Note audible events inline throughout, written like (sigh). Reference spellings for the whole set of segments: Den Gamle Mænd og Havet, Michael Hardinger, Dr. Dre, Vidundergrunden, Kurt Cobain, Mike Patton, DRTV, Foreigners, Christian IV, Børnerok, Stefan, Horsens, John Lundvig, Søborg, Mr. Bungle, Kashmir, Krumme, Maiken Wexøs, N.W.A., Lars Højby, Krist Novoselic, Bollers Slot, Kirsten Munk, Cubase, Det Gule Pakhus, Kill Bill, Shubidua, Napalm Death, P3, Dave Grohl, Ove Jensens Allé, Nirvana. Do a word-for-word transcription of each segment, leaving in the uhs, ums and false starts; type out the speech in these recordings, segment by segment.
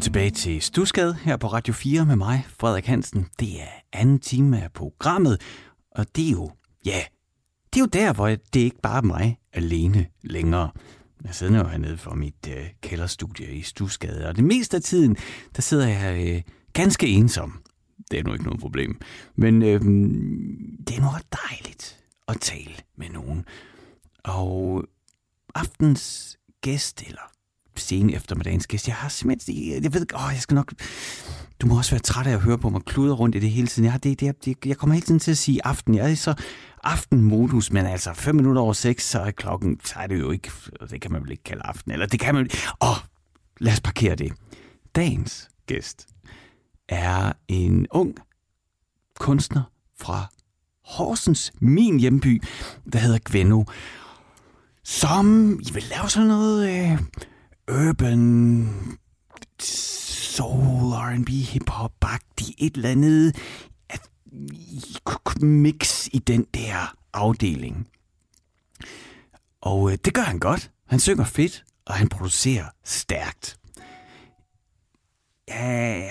Velkommen tilbage til Stuskade her på Radio fire med mig, Frederik Hansen. Det er anden time af programmet, og det er jo, ja, det er jo der, hvor det ikke bare er mig alene længere. Jeg sidder jo hernede for mit øh, kælderstudie i Stuskade, og det meste af tiden, der sidder jeg øh, ganske ensom. Det er nu ikke noget problem, men øh, det er nu ret dejligt at tale med nogen. Og aftens gæst, eller sen eftermiddagens gæst. Jeg har simpelthen... Jeg ved ikke... Åh, jeg skal nok... Du må også være træt af at høre på mig kludre rundt i det hele tiden. Jeg, har det, det, det, jeg kommer hele tiden til at sige aften. Jeg er så aftenmodus, men altså fem minutter over seks, så er klokken... Så er det jo ikke... Det kan man vel ikke kalde aften. Eller det kan man... Åh, lad os parkere det. Dagens gæst er en ung kunstner fra Horsens, min hjemby, der hedder Gueno, som I vil lave sådan noget... Øh, urban, soul, R and B, hip-hop, bagtig, et eller andet mix i den der afdeling. Og øh, det gør han godt. Han synger fedt, og han producerer stærkt. Jeg,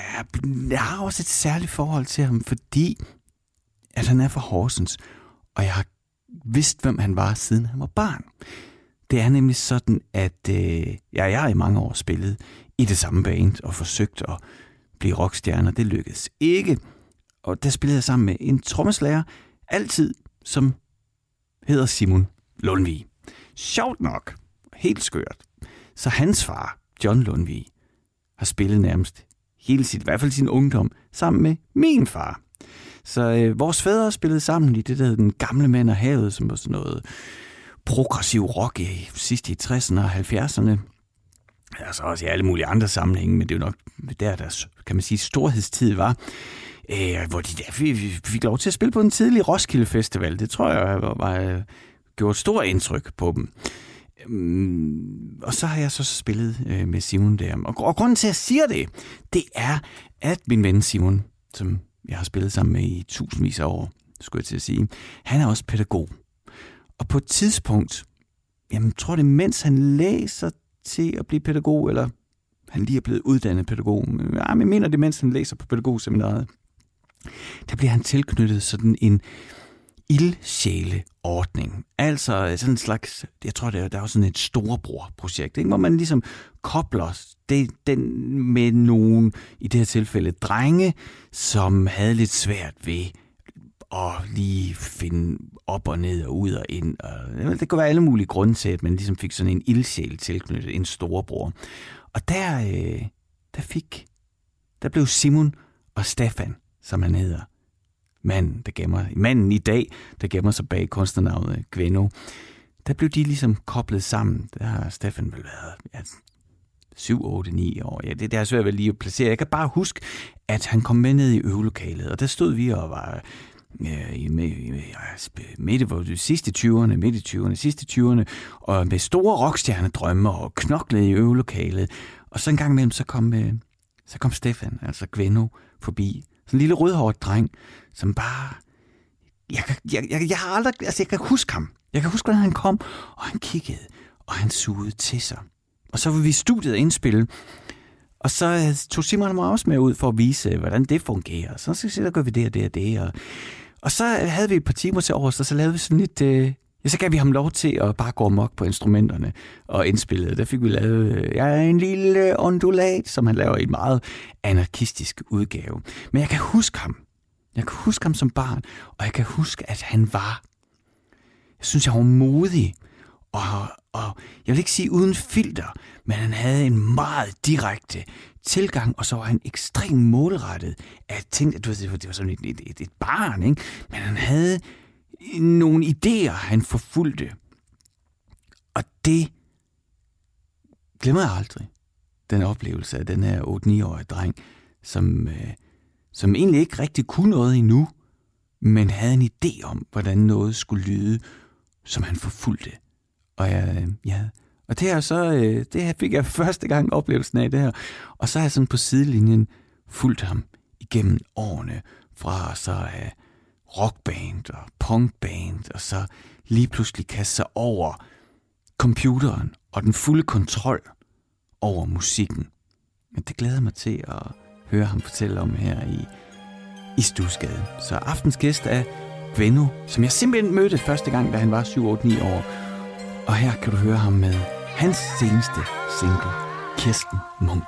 jeg har også et særligt forhold til ham, fordi at han er fra Horsens, og jeg har vidst, hvem han var, siden han var barn. Det er nemlig sådan, at øh, jeg, jeg i mange år spillet i det samme band og forsøgt at blive rockstjerne. Det lykkedes ikke. Og der spillede jeg sammen med en trommeslager, altid, som hedder Simon Lundvig. Sjovt nok, helt skørt, så hans far, John Lundvig, har spillet nærmest hele sit, i hvert fald sin ungdom, sammen med min far. Så øh, vores fædre spillede sammen i det, der hed Den Gamle Mænd og Havet, som var sådan noget... progressiv rock i sidst i tresserne og halvfjerdserne. Altså også i alle mulige andre sammenhænge, men det er jo nok der, der kan man sige, storhedstid var, øh, hvor de der fik lov til at spille på en tidlig Roskilde Festival. Det tror jeg var, var, gjorde et stort indtryk på dem. Øhm, og så har jeg så spillet øh, med Simon der. Og, og grunden til, at jeg siger det, det er, at min ven Simon, som jeg har spillet sammen med i tusindvis af år, skulle jeg til at sige, han er også pædagog. Og på et tidspunkt, jamen tror det, mens han læser til at blive pædagog, eller han lige er blevet uddannet pædagog, men jeg mener det, mens han læser på pædagogseminaret, der bliver han tilknyttet sådan en ildsjæleordning. Altså sådan en slags, jeg tror det er, der er jo sådan et storebror-projekt, ikke? Hvor man ligesom kobler det, den med nogen, i det her tilfælde drenge, som havde lidt svært ved og lige finde op og ned og ud og ind. Og det kunne være alle mulige grunde til, at man ligesom fik sådan en ildsjæl tilknyttet, en storebror. Og der, der fik, der blev Simon og Stefan, som han hedder, manden, der gemmer, manden i dag, der gemmer sig bag kunstnernavnet Gueno, der blev de ligesom koblet sammen. Der har Stefan vel været ja, syv, otte, ni år. Ja, det, det er svært vel lige at placere. Jeg kan bare huske, at han kom med ned i øvelokalet, og der stod vi og var... I, midt, hvor de sidste tyverne, midt i tyverne, sidste tyverne, og med store rockstjernedrømme og knoklede i øvelokalet. Og så en gang imellem, så kom, så kom Stefan, altså Gueno, forbi. Sådan en lille rødhåret dreng, som bare... Jeg, jeg, jeg, jeg har aldrig... Altså, jeg kan huske ham. Jeg kan huske, hvordan han kom, og han kiggede, og han sugede til sig. Og så var vi i studiet indspille, og så tog Simon mig også med ud for at vise, hvordan det fungerer. Så så gør vi det og det og det. Og, og så havde vi et par timer til års, og så lavede vi sådan lidt... Øh... Ja, så gav vi ham lov til at bare gå amok på instrumenterne og indspillede. Der fik vi lavet øh, ja, en lille ondulat, som han laver i en meget anarkistisk udgave. Men jeg kan huske ham. Jeg kan huske ham som barn, og jeg kan huske, at han var... Jeg synes, jeg var modig. Og, og jeg vil ikke sige uden filter, men han havde en meget direkte tilgang, og så var han ekstremt målrettet af ting. Du ved, det var sådan et, et, et barn, ikke? Men han havde nogle idéer, han forfulgte. Og det glemmer jeg aldrig, den oplevelse af den her otte-ni-årige dreng, som, øh, som egentlig ikke rigtig kunne noget endnu, men havde en idé om, hvordan noget skulle lyde, som han forfulgte. Og, jeg, ja. og det her så, det her fik jeg første gang oplevelsen af det her. Og så har jeg sådan på sidelinjen fulgt ham igennem årene fra så uh, rockband og punkband, og så lige pludselig kaste sig over computeren og den fulde kontrol over musikken. Men det glæder mig til at høre ham fortælle om her i, i Stuskade. Så aftens gæst er Gueno, som jeg simpelthen mødte første gang, da han var syv, otte, ni år. Og her kan du høre ham med hans seneste single, Kirsten Munk.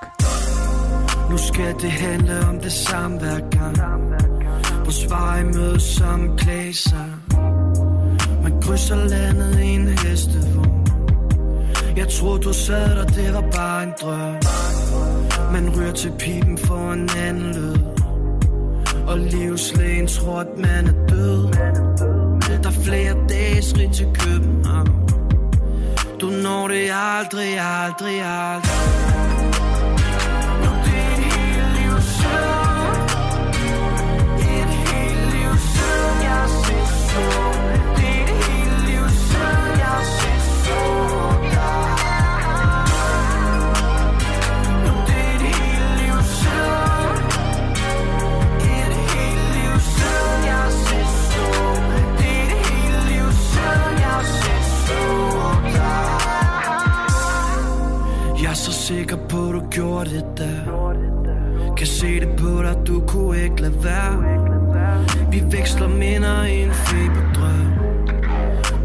Nu skal det handle om det samme hver gang. Vores veje mødes som klæser. Man krydser landet i en hestevogn. Jeg troede du sad der, det var bare en drøm. Man ryger til pipen for en anden lyd. Og livslægen tror at man er død. Der er flere dage skridt til København. Du når det aldrig, aldrig, aldrig. Sikker på, du gjorde det der. Kan se det på dig, du kunne ikke lade være. Vi veksler minder i en feberdrøm.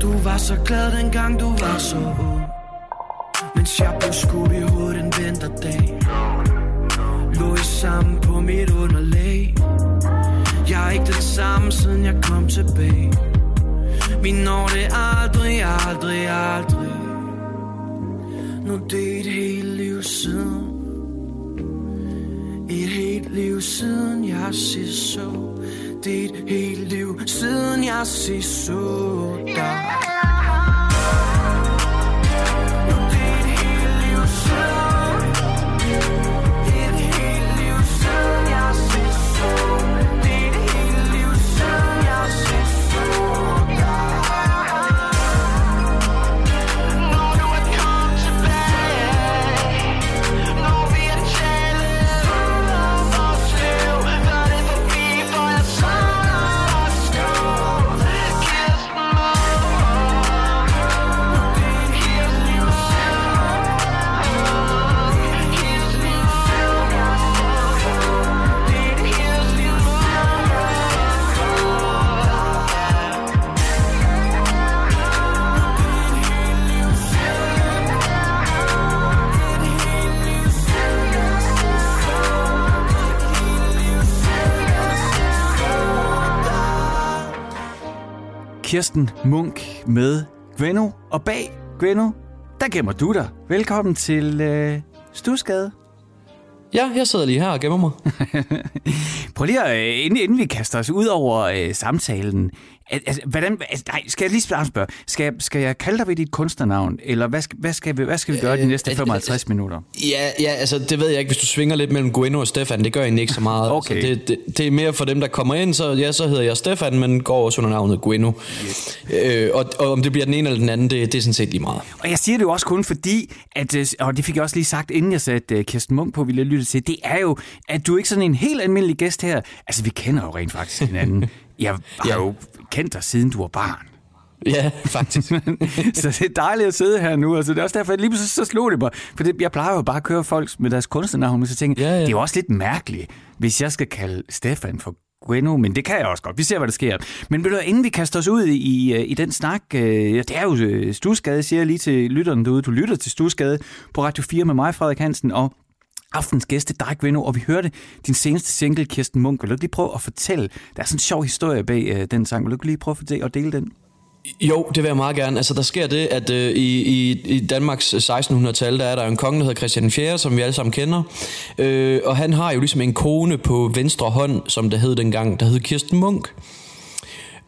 Du var så glad dengang, du var så ung. Mens jeg blev skudt i hovedet en vinterdag, lå I sammen på mit underlæg. Jeg er ikke den samme, siden jeg kom tilbage. Vi når det aldrig, aldrig, aldrig. Nu det er et helt liv siden. Et helt liv siden jeg sidst så. Det er et helt liv siden jeg sidst så dig. Kirsten Munk med Gueno, og bag Gueno, der gemmer du dig. Velkommen til øh, Stuskade. Ja, jeg sidder lige her og gemmer mig. Prøv lige at, inden, inden vi kaster os ud over øh, samtalen, altså, hvordan, altså, nej, skal jeg lige spørge, skal, skal jeg kalde dig ved dit kunstnernavn, eller hvad skal, hvad skal, vi, hvad skal vi gøre øh, de næste femoghalvtreds øh, minutter? Ja, ja, altså det ved jeg ikke, hvis du svinger lidt mellem Gueno og Stefan, det gør egentlig ikke så meget. Okay. Altså, det, det, det er mere for dem, der kommer ind, så ja, så hedder jeg Stefan, men går også under navnet Gueno. Yes. Øh, og, og om det bliver den ene eller den anden, det, det er sådan set lige meget. Og jeg siger det jo også kun fordi, at, og det fik jeg også lige sagt, inden jeg satte Kirsten Munk på, vi lytte til, det er jo, at du ikke sådan en helt almindelig gæst her. Altså vi kender jo rent faktisk hinanden. Jeg har ja. jo kendt dig, siden du var barn. Ja, faktisk. Så det er dejligt at sidde her nu. Altså, det er også derfor, at lige pludselig så slog det mig. For det, jeg plejer jo bare at køre folk med deres kunstnernavn, så tænker jeg, ja, ja. det er jo også lidt mærkeligt, hvis jeg skal kalde Stefan for Gueno, men det kan jeg også godt. Vi ser, hvad der sker. Men ved du, inden vi kaster os ud i, i den snak, øh, det er jo Stuskade, siger jeg lige til lytterne derude. Du lytter til Stuskade på Radio fire med mig, Frederik Hansen, og aftens gæste, dig Gueno, og vi hørte din seneste single, Kirsten Munk. Vil du lige prøve at fortælle? Der er sådan en sjov historie bag øh, den sang. Vil du lige prøve at fortælle og dele den? Jo, det vil jeg meget gerne. Altså, der sker det, at øh, i, i Danmarks sekstenhundredetal, der er der en konge, der hedder Christian den fjerde, som vi alle sammen kender. Øh, og han har jo ligesom en kone på venstre hånd, som det hed dengang, der hed Kirsten Munk.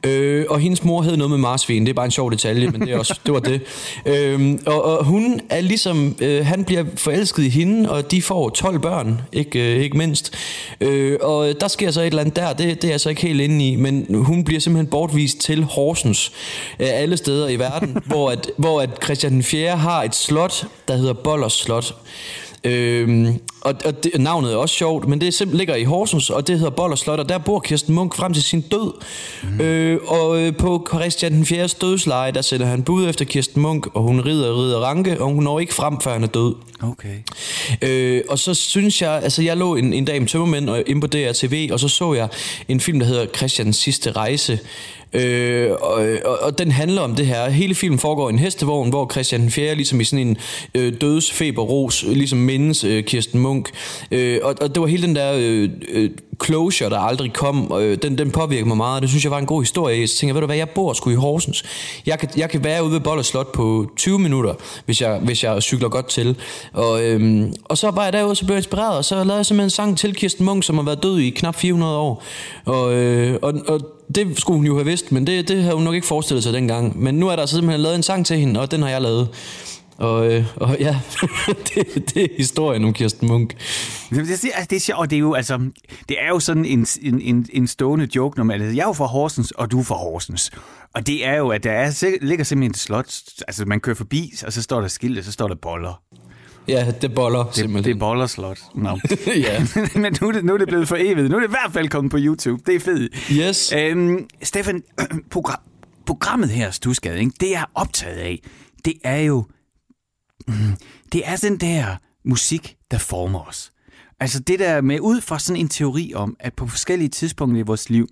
Øh, og hendes mor hed noget med marsvin. Det er bare en sjov detalje, men det, er også, det var det. øh, og, og hun er ligesom øh, han bliver forelsket i hende, og de får tolv børn, ikke, øh, ikke mindst. øh, Og der sker så et eller andet der, det, det er jeg så ikke helt inde i. Men hun bliver simpelthen bortvist til Horsens, øh, alle steder i verden. Hvor at, hvor at Christian den fjerde har et slot, der hedder Bollers Slot. Øhm, og, og det, navnet er også sjovt, men det simpelthen ligger i Horsens, og det hedder Bollers Slot, og der bor Kirsten Munk frem til sin død. Mm. øh, Og øh, på Christian den fjerdes dødsleje, der sender han bud efter Kirsten Munk, og hun rider og rider ranke, og hun når ikke frem, før han er død. Okay. Øh, og så synes jeg, altså jeg lå en, en dag med tømmermænd og inde på D R T V, og så så jeg en film, der hedder Christians sidste rejse. Øh, og, og, og den handler om det her. Hele filmen foregår i en hestevogn, hvor Christian den fjerde ligesom i sådan en øh, dødsfeberros ligesom mindes øh, Kirsten Munk, øh, og, og det var hele den der øh, øh, closure, der aldrig kom, og, øh, den, den påvirkede mig meget, og det synes jeg var en god historie. Så tænkte jeg, ved du hvad, jeg bor sgu i Horsens, jeg kan, jeg kan være ude ved Bollers Slot på tyve minutter, hvis jeg, hvis jeg cykler godt til, og, øh, og så var jeg derude, så blev jeg inspireret, og så lavede jeg simpelthen en sang til Kirsten Munk, som har været død i knap fire hundrede år, og, øh, og, og det skulle hun jo have vidst, men det, det havde hun nok ikke forestillet sig dengang. Men nu er der simpelthen lavet en sang til hende, og den har jeg lavet. Og, øh, og ja, det, det er historien om Kirsten Munk. Det er, det er, og det er jo, altså, det er jo sådan en, en, en stående joke, når man, altså, jeg er jo fra Horsens, og du er fra Horsens. Og det er jo, at der er, ligger simpelthen et slot, altså man kører forbi, og så står der skilt, og så står der Boller. Ja, det boller det, simpelthen. Det er Bollers Slot. No. Ja. Men nu er, det, nu er det blevet for evigt. Nu er det i hvert fald kommet på YouTube. Det er fedt. Yes. Øhm, Stefan, program, programmet her, Stuskade, ikke? Det jeg er optaget af, det er jo... Mm, det er den der musik, der former os. Altså det der med, ud fra sådan en teori om, at på forskellige tidspunkter i vores liv,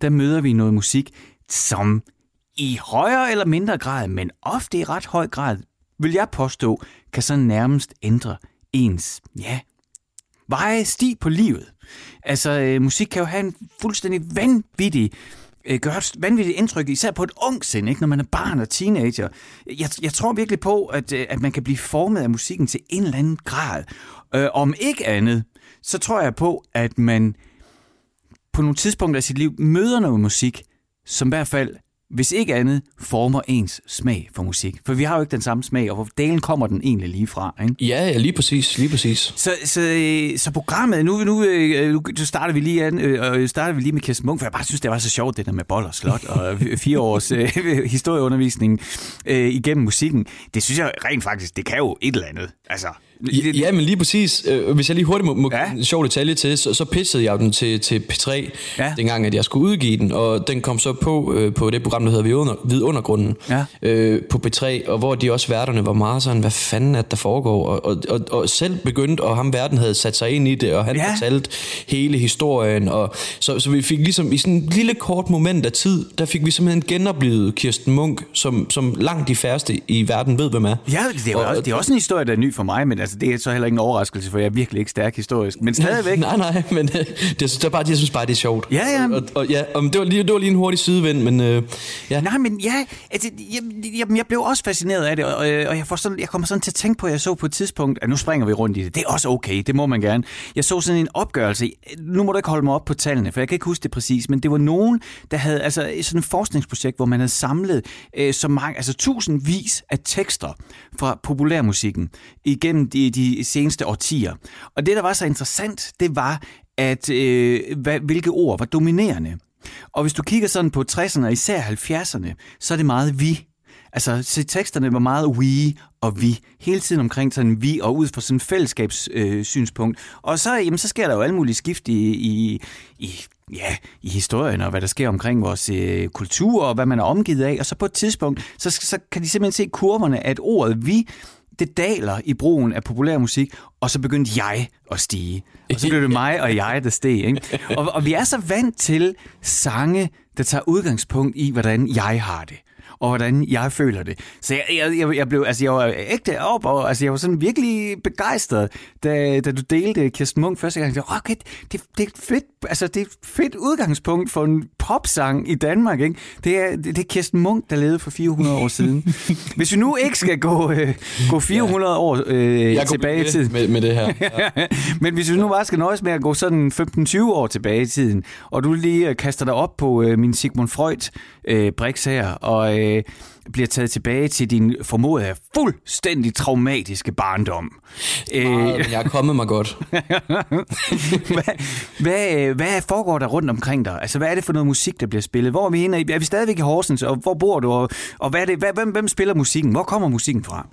der møder vi noget musik, som i højere eller mindre grad, men ofte i ret høj grad, vil jeg påstå, kan så nærmest ændre ens, ja, veje, sti på livet. Altså, øh, musik kan jo have en fuldstændig vanvittig, øh, gøre et vanvittigt indtryk, især på et ung sind, ikke? Når man er barn og teenager. Jeg, jeg tror virkelig på, at, øh, at man kan blive formet af musikken til en eller anden grad. Øh, om ikke andet, så tror jeg på, at man på nogle tidspunkter af sit liv møder noget musik, som i hvert fald, hvis ikke andet, former ens smag for musik. For vi har jo ikke den samme smag, og hvor delen kommer den egentlig lige fra, ikke? Ja, ja, lige præcis, lige præcis. Så, så, så programmet, nu, nu, nu starter vi lige an, øh, starter vi lige med Kirsten Munk, for jeg bare synes, det var så sjovt, det der med Bollers Slot og fire års øh, historieundervisning øh, igennem musikken. Det synes jeg rent faktisk, det kan jo et eller andet, altså... Ja, men lige præcis. Hvis jeg lige hurtigt må, må ja. en sjov detalje til, så, så pitchede jeg den til, til P tre, ja. dengang, at jeg skulle udgive den, og den kom så på øh, på det program, der hedder Vidundergrunden, ja. øh, på P tre, og hvor de også værterne var meget sådan, hvad fanden er det, der foregår, og, og, og, og selv begyndte, og ham verden havde sat sig ind i det, og han ja. fortalte hele historien, og så, så vi fik ligesom i sådan en lille kort moment af tid, der fik vi simpelthen genoplevet Kirsten Munk, som, som langt de færreste i verden ved, hvem er. Ja, det er, og, også, det er også en historie, der er ny for mig, men altså, det er så heller ikke en overraskelse, for jeg er virkelig ikke stærk historisk. Men stadigvæk... Nej, nej, men øh, det er bare, jeg synes bare, det er sjovt. Ja, ja. Og, og, ja og det, var lige, det var lige en hurtig sidevind, men... Øh, ja. Nej, men ja, altså, jeg, jeg, jeg blev også fascineret af det, og, og jeg, får sådan, jeg kommer sådan til at tænke på, at jeg så på et tidspunkt, at nu springer vi rundt i det. Det er også okay, det må man gerne. Jeg så sådan en opgørelse. Nu må du ikke holde mig op på tallene, for jeg kan ikke huske det præcis, men det var nogen, der havde altså sådan et forskningsprojekt, hvor man havde samlet øh, så mange, altså tusindvis af tekster fra populærmusikken igennem i de seneste årtier. Og det, der var så interessant, det var, at øh, hvad, hvilke ord var dominerende. Og hvis du kigger sådan på tresserne og især halvfjerdserne, så er det meget vi. Altså teksterne var meget we og vi. Hele tiden omkring sådan vi og ud fra sådan et fællesskabssynspunkt. Øh, og så, jamen, så sker der jo alle mulige skift i... i, i ja, i historien og hvad der sker omkring vores øh, kultur og hvad man er omgivet af. Og så på et tidspunkt, så, så kan de simpelthen se kurverne, at ordet vi... det daler i brugen af populær musik, og så begyndte jeg at stige. Og så blev det mig og jeg, der steg. Ikke? Og, og vi er så vant til sange, der tager udgangspunkt i, hvordan jeg har det, og hvordan jeg føler det. Så jeg, jeg, jeg, jeg blev, altså jeg var ægte op, og altså jeg var sådan virkelig begejstret, da, da du delte Kirsten Munk første gang. Jeg tænkte, okay, det, det er et fedt, altså det er et fedt udgangspunkt for en popsang i Danmark, ikke? Det er, det er Kirsten Munk, der levede for fire hundrede år siden. Hvis vi nu ikke skal gå, øh, gå fire hundrede ja. år øh, tilbage i tiden. Med, med det her. Ja. Men hvis vi nu bare skal nøjes med at gå sådan femten tyve år tilbage i tiden, og du lige kaster dig op på øh, min Sigmund Freud øh, briks her, og øh, bliver taget tilbage til din formodet af fuldstændig traumatiske barndom. Meget, øh. Jeg er kommet mig godt. hvad, hvad, hvad foregår der rundt omkring dig? Altså, hvad er det for noget musik, der bliver spillet? Hvor er vi henne? Er vi stadigvæk i Horsens? Og hvor bor du? Og, og hvad er det? Hvem, hvem spiller musikken? Hvor kommer musikken fra?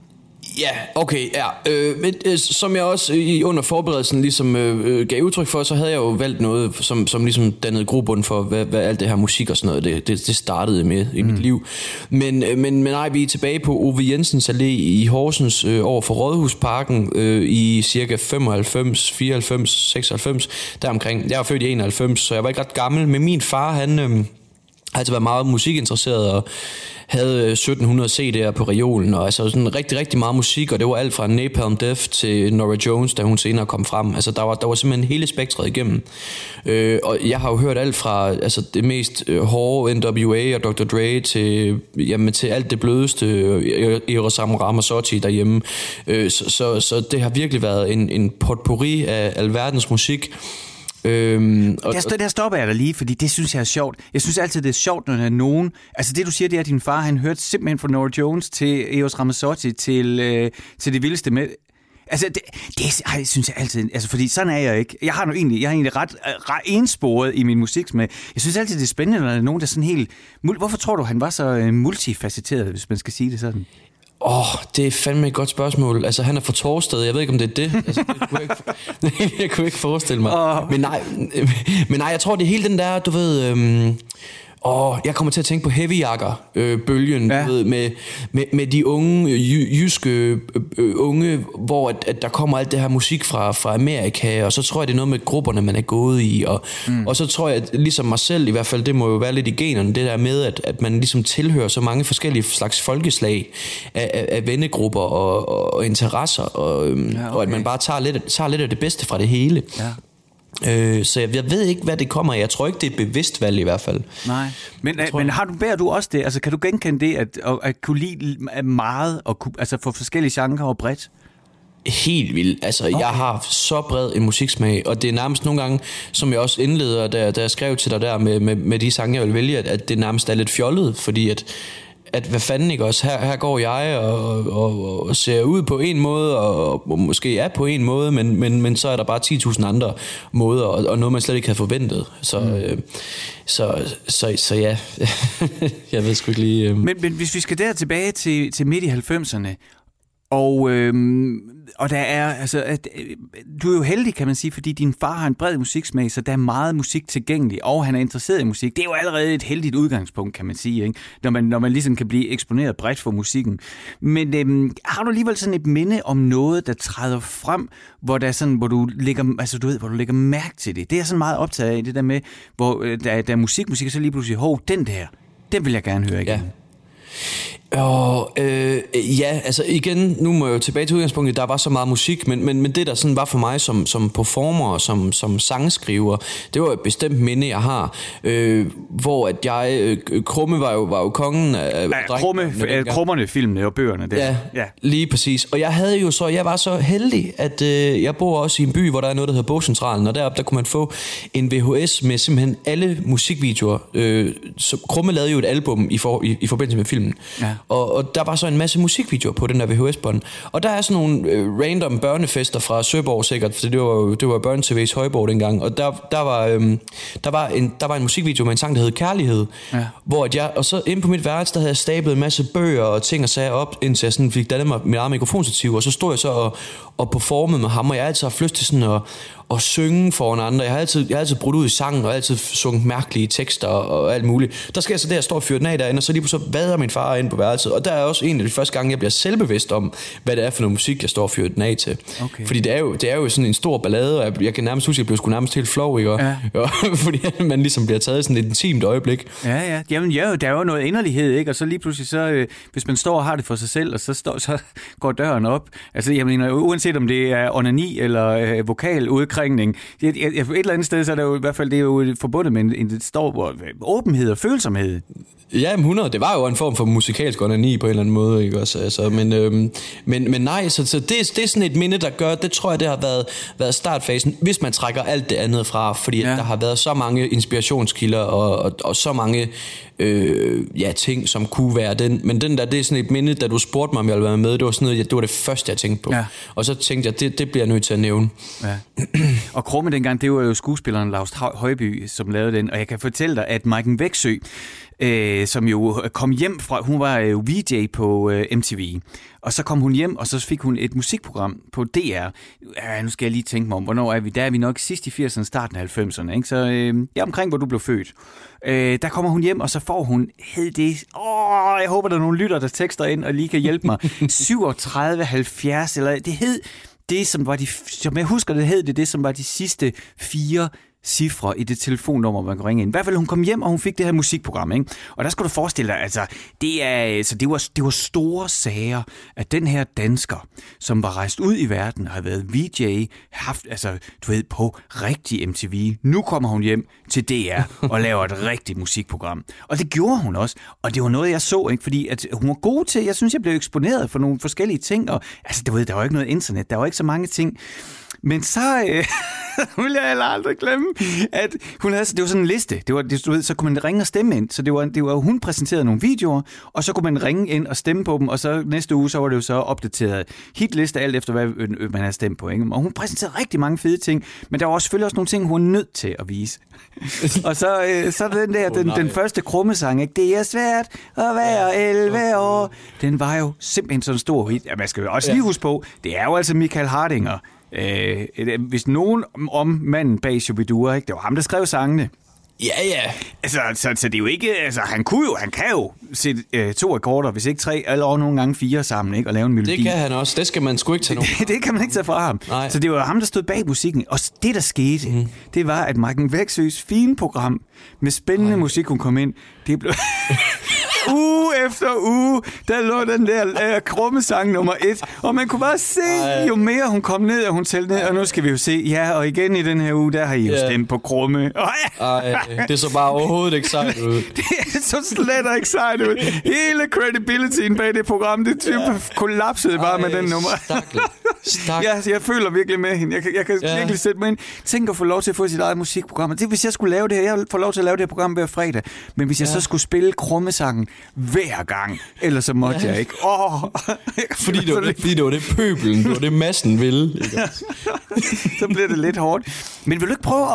Ja, okay, ja. Øh, men øh, som jeg også i, under forberedelsen ligesom øh, gav udtryk for, så havde jeg jo valgt noget, som, som ligesom dannede grobund for, hvad, hvad alt det her musik og sådan noget, det, det, det startede med i mm. mit liv. Men, øh, men, men nej, vi er tilbage på Ove Jensens Allé i Horsens øh, over for Rådhusparken øh, i cirka femoghalvfems, fireoghalvfems, seksoghalvfems, deromkring. Jeg var født i enoghalvfems, så jeg var ikke ret gammel, men min far, han... Øh, har altid været meget musikinteresseret og havde sytten hundrede C D'er på reolen, og altså sådan rigtig, rigtig meget musik, og det var alt fra Napalm Death til Norah Jones, da hun senere kom frem. Altså der var, der var simpelthen hele spektret igennem. Øh, og jeg har jo hørt alt fra altså det mest hårde N W A og doktor Dre til, jamen, til alt det blødeste Erosam Ramazzotti derhjemme. Øh, så, så, så det har virkelig været en, en potpourri af alverdens musik. Øhm, og, der, der stopper jeg da lige, fordi det synes jeg er sjovt. Jeg synes altid, det er sjovt, når der er nogen... Altså det, du siger, det er, at din far, han hørte simpelthen fra Norah Jones til Eros Ramazzotti til, øh, til det vildeste med... Altså, det, det ej, synes jeg altid... Altså, fordi sådan er jeg ikke. Jeg har nu egentlig, jeg har egentlig ret, ret ensporet i min musik med. Jeg synes altid, det er spændende, når der er nogen, der sådan helt... Hvorfor tror du, han var så multifacetteret, hvis man skal sige det sådan? Åh, oh, det er fandme et godt spørgsmål. Altså, han er fra Torsted. Jeg ved ikke, om det er det. Altså, det kunne jeg, ikke, jeg kunne ikke forestille mig. Oh. Men nej, men nej, jeg tror, det er hele den der, du ved... Øhm Og jeg kommer til at tænke på heavyjakker-bølgen øh, ja. med, med, med de unge, jy, jyske øh, øh, unge, hvor at, at der kommer alt det her musik fra, fra Amerika, og så tror jeg, det er noget med grupperne, man er gået i. Og, mm. og så tror jeg, at ligesom mig selv i hvert fald, det må jo være lidt i generne, det der med, at, at man ligesom tilhører så mange forskellige slags folkeslag af, af, af vennegrupper og, og, og interesser, og, øhm, ja, okay. og at man bare tager lidt, tager lidt af det bedste fra det hele. Ja. Øh, så jeg, jeg ved ikke, hvad det kommer af. Jeg tror ikke, det er et bevidst valg i hvert fald. Nej, men, jeg, men har du, bærer du også det? Altså, kan du genkende det, at, at, at kunne lide meget, og kunne, altså få forskellige genrer og bredt? Helt vildt. Altså, okay. Jeg har så bred en musiksmag, og det er nærmest nogle gange, som jeg også indleder, da, da jeg skrev til dig der med, med, med de sange, jeg vil vælge, at, at det nærmest er lidt fjollet, fordi at at hvad fanden, ikke også, her, her går jeg og, og, og ser ud på en måde, og, og måske er på en måde, men, men, men så er der bare ti tusind andre måder, og, og noget, man slet ikke havde forventet. Så, mm. øh, så, så, så ja, jeg ved sgu ikke lige... Øh. Men, men hvis vi skal der tilbage til, til midt i halvfemserne, og, øh, og der er, altså, at, du er jo heldig, kan man sige, fordi din far har en bred musiksmag, så der er meget musik tilgængelig, og han er interesseret i musik. Det er jo allerede et heldigt udgangspunkt, kan man sige, ikke? Når man, når man ligesom kan blive eksponeret bredt for musikken. Men øh, har du alligevel sådan et minde om noget, der træder frem, hvor, der sådan, hvor, du, lægger, altså, du ved, hvor du lægger mærke til det? Det er jeg sådan meget optaget af, det der med, hvor øh, der, der er musik, musik, og så lige pludselig, hov, den der, den vil jeg gerne høre igen. Ja. Og øh, ja, altså igen, nu må jeg jo tilbage til udgangspunktet, der var så meget musik, men, men, men det der sådan var for mig som, som performer og som, som sangskriver, det var et bestemt minde, jeg har, øh, hvor at jeg, øh, Krumme var jo, var jo kongen af ja, Krumme, øh, Krummerne, filmene og bøgerne. Det. Ja, ja, lige præcis. Og jeg havde jo så, jeg var så heldig, at øh, jeg bor også i en by, hvor der er noget, der hedder Bogcentralen, og deroppe der kunne man få en V H S med simpelthen alle musikvideoer. Øh, så Krumme lavede jo et album i, for, i, i forbindelse med filmen. Ja. Og, og der var så en masse musikvideoer på den der V H S-bånd. Og der er sådan nogle øh, random børnefester fra Søborg sikkert, for det var, det var Børne-T V's Højborg dengang. Og der, der, var, øhm, der, var en, der var en musikvideo med en sang, der hed Kærlighed. Ja. Hvor at jeg, og så inde på mit værelse, der havde jeg stablet en masse bøger og ting og sager op, indtil jeg sådan fik dannet mig mit eget mikrofonstativ. Og så stod jeg så og, og performede med ham, og jeg altid har haft lyst til sådan at, at synge foran andre. Jeg har altid, jeg har altid brudt ud i sangen, og altid sunget mærkelige tekster og, og alt muligt. Der sker så det, jeg står og fyrer den af derinde, og så lige pludselig vader min far ind på værelset. Og der er også en af de første gange, jeg bliver selvbevidst om, hvad det er for noget musik, jeg står og fyrer den af til. Okay. Fordi det er, jo, det er jo sådan en stor ballade, og jeg, jeg kan nærmest huske, at jeg blev sgu nærmest helt flov, ikke? Og, ja. og, fordi man ligesom bliver taget sådan et intimt øjeblik. Ja, ja. Jamen ja, der er jo noget inderlighed, ikke? Og så lige pludselig, så, øh, hvis man står og har det for sig selv, og så, står, så går døren op. Altså, jamen, uanset om det er onani eller øh, vokal udkrængning, et, et, et eller andet sted, så er det jo i hvert fald det er jo forbundet med en, en stor åbenhed og følsomhed. Ja, hundrede, det var jo en form for musikalsk onani på en eller anden måde, ikke også? Altså, men, øhm, men, men nej, så, så det, det er sådan et minde, der gør, det tror jeg, det har været, været startfasen, hvis man trækker alt det andet fra, fordi ja. Der har været så mange inspirationskilder og, og, og så mange øh, ja, ting, som kunne være den. Men den der, det er sådan et minde, da du spurgte mig, om jeg ville være med, det var sådan noget, det var det første, jeg tænkte på. Ja. Og så tænkte jeg, det, det bliver jeg nødt til at nævne. Ja. Og Krumme dengang, det var jo skuespilleren Lars Højby, som lavede den, og jeg kan fortælle dig, at Mike Patton, øh, som jo kom hjem fra, hun var jo V J på øh, M T V, og så kom hun hjem, og så fik hun et musikprogram på D R. Ja, nu skal jeg lige tænke mig om, hvornår er vi? Der er vi nok sidst i firserne, starten af halvfemserne, ikke? Så øh, ja, omkring hvor du blev født. Øh, der kommer hun hjem, og så får hun, hed det, åh, jeg håber der er nogle lytter, der tekster ind og lige kan hjælpe mig, syvogtredive halvfjerds, eller det hed, det som var de, som jeg husker det hed det, det som var de sidste fire cifre i det telefonnummer, man kan ringe ind. I hvert fald, hun kom hjem, og hun fik det her musikprogram, ikke? Og der skal du forestille dig, altså, det, er, altså, det, var, det var store sager, at den her dansker, som var rejst ud i verden, har været V J, haft, altså, du ved, på rigtig M T V. Nu kommer hun hjem til D R og laver et rigtigt musikprogram. Og det gjorde hun også, og det var noget, jeg så, ikke? Fordi at hun var god til, jeg synes, jeg blev eksponeret for nogle forskellige ting, og altså, du ved, der var ikke noget internet, der var ikke så mange ting. Men så øh, vil jeg heller aldrig glemme, at hun havde, det var sådan en liste. Det var, det, du ved, så kunne man ringe og stemme ind. Så det var, det var, hun præsenterede nogle videoer, og så kunne man ringe ind og stemme på dem. Og så næste uge, så var det jo så opdateret hitliste, alt efter hvad man havde stemt på. Ikke? Og hun præsenterede rigtig mange fede ting, men der var også selvfølgelig også nogle ting, hun var nødt til at vise. Og så, øh, så den der, den, den første Krumme-sang, ikke? Det er svært at være elleve år. Den var jo simpelthen sådan stor hit. Ja, man skal jo også lige huske på, det er jo altså Michael Hardinger. Øh, hvis nogen om manden bag Shubidua, ikke, det var ham, der skrev sangene. Ja, ja. Altså, så, så det er jo ikke... Altså, han kunne jo, han kan jo sætte øh, to akkorder, hvis ikke tre, eller nogle gange fire sammen, ikke, og lave en melodi. Det kan han også. Det skal man sgu ikke tage nogen det, det kan man ikke tage fra ham. Nej. Så det var ham, der stod bag musikken. Og det, der skete, mm. det var, at Maiken Wexøs fine program med spændende Nej. musik, hun kom ind, det blev... uge efter uge, der lå den der øh, Krumme-sang nummer et, og man kunne bare se, Ej. jo mere hun kom ned, og hun talte ned, og nu skal vi jo se, ja, og igen i den her uge, der har I jo yeah. stemt på Krumme. Ej, det så bare overhovedet ikke sejt ud. Det så slet ikke sejt ud. Hele credibilityen bag det program, det type ja. kollapsede bare Ej, med den nummer. Stakkel. Stakkel. Ja, jeg føler virkelig med hende. Jeg kan, jeg kan ja. virkelig sætte mig ind. Tænk at få lov til at få sit eget musikprogram. Det, hvis jeg skulle lave det her, jeg får lov til at lave det her program hver fredag, men hvis jeg ja. så skulle spille Krumme-sangen hver gang, eller så måtte ja. jeg ikke. Oh. Fordi, det var det, fordi det var det pøbelen, det var det massen ville. Så bliver det lidt hårdt. Men vil du ikke prøve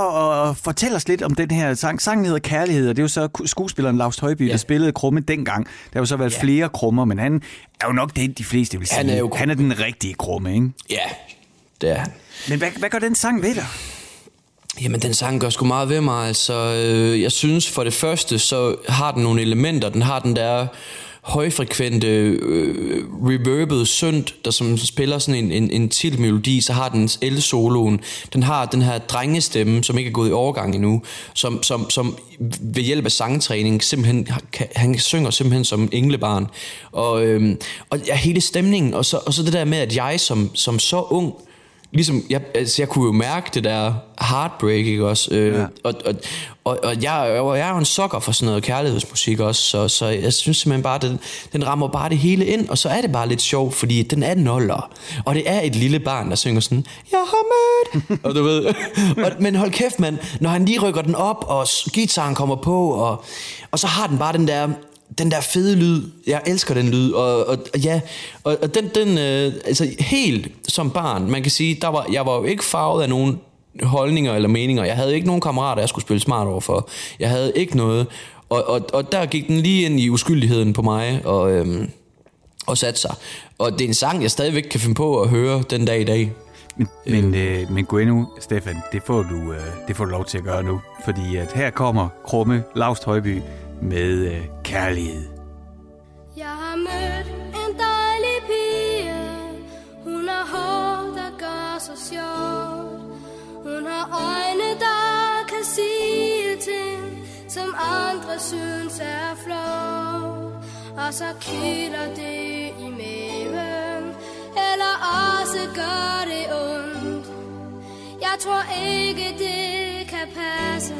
at, at fortælle os lidt om den her sang? Sangen hedder Kærlighed, og det er jo så skuespilleren Lars Højby, ja. der spillede Krumme dengang. Der har jo så været ja. flere Krummer, men han er jo nok den, de fleste vil sige. Han er, jo han er den rigtige Krumme, ikke? Ja, det er han. Men hvad, hvad gør den sang ved dig? Jamen, den sang gør sgu meget ved mig, altså. Øh, jeg synes, for det første, så har den nogle elementer. Den har den der højfrekvente, øh, reverbede synth, der som spiller sådan en, en, en tilt-melodi. Så har den el-soloen. Den har den her drengestemme, som ikke er gået i overgang endnu, som, som, som ved hjælp af sangtræning simpelthen, kan, han synger simpelthen som englebarn. Og, øh, og ja, hele stemningen, og så, og så det der med, at jeg som, som så ung, ligesom, jeg, altså, jeg kunne jo mærke det der heartbreak, ikke også? Øh, ja. Og, og, og, og jeg, jeg er jo en sukker for sådan noget kærlighedsmusik også, så, så jeg synes simpelthen bare, den, den rammer bare det hele ind, og så er det bare lidt sjovt, fordi den er noller, og det er et lille barn, der synger sådan, jeg har mødt, og du ved, og, men hold kæft, mand, når han lige rykker den op, og guitaren kommer på, og, og så har den bare den der... Den der fede lyd, jeg elsker den lyd, og, og, og ja, og, og den, den øh, altså helt som barn, man kan sige, der var, jeg var jo ikke farvet af nogen holdninger eller meninger, jeg havde ikke nogen kammerater, jeg skulle spille smart overfor, jeg havde ikke noget, og, og, og der gik den lige ind i uskyldigheden på mig, og, øhm, og satte sig, og det er en sang, jeg stadigvæk kan finde på at høre den dag i dag. Men, øh. men, øh, men Gueno, Stefan, det får, du, øh, det får du lov til at gøre nu, fordi at her kommer Krumme, Lars Højby, med øh, kærlighed. Jeg har mødt en dejlig pige. Hun har hår, der gør sig sjovt. Hun har øjne, der kan sige ting, som andre synes er flot. Og så kilder det i maven, eller også gør det ondt. Jeg tror ikke, det kan passe,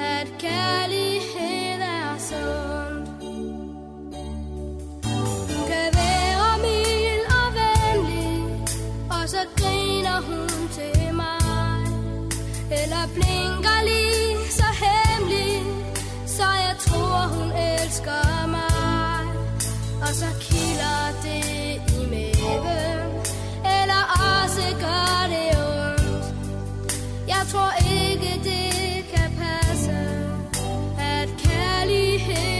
at kærlighed sund. Hun kan være mild og venlig, og så griner hun til mig, eller blinker lige så hemmelig, så jeg tror hun elsker mig. Og så kilder det i maven, eller også gør det ondt. Jeg tror ikke det kan passe, at kærlighed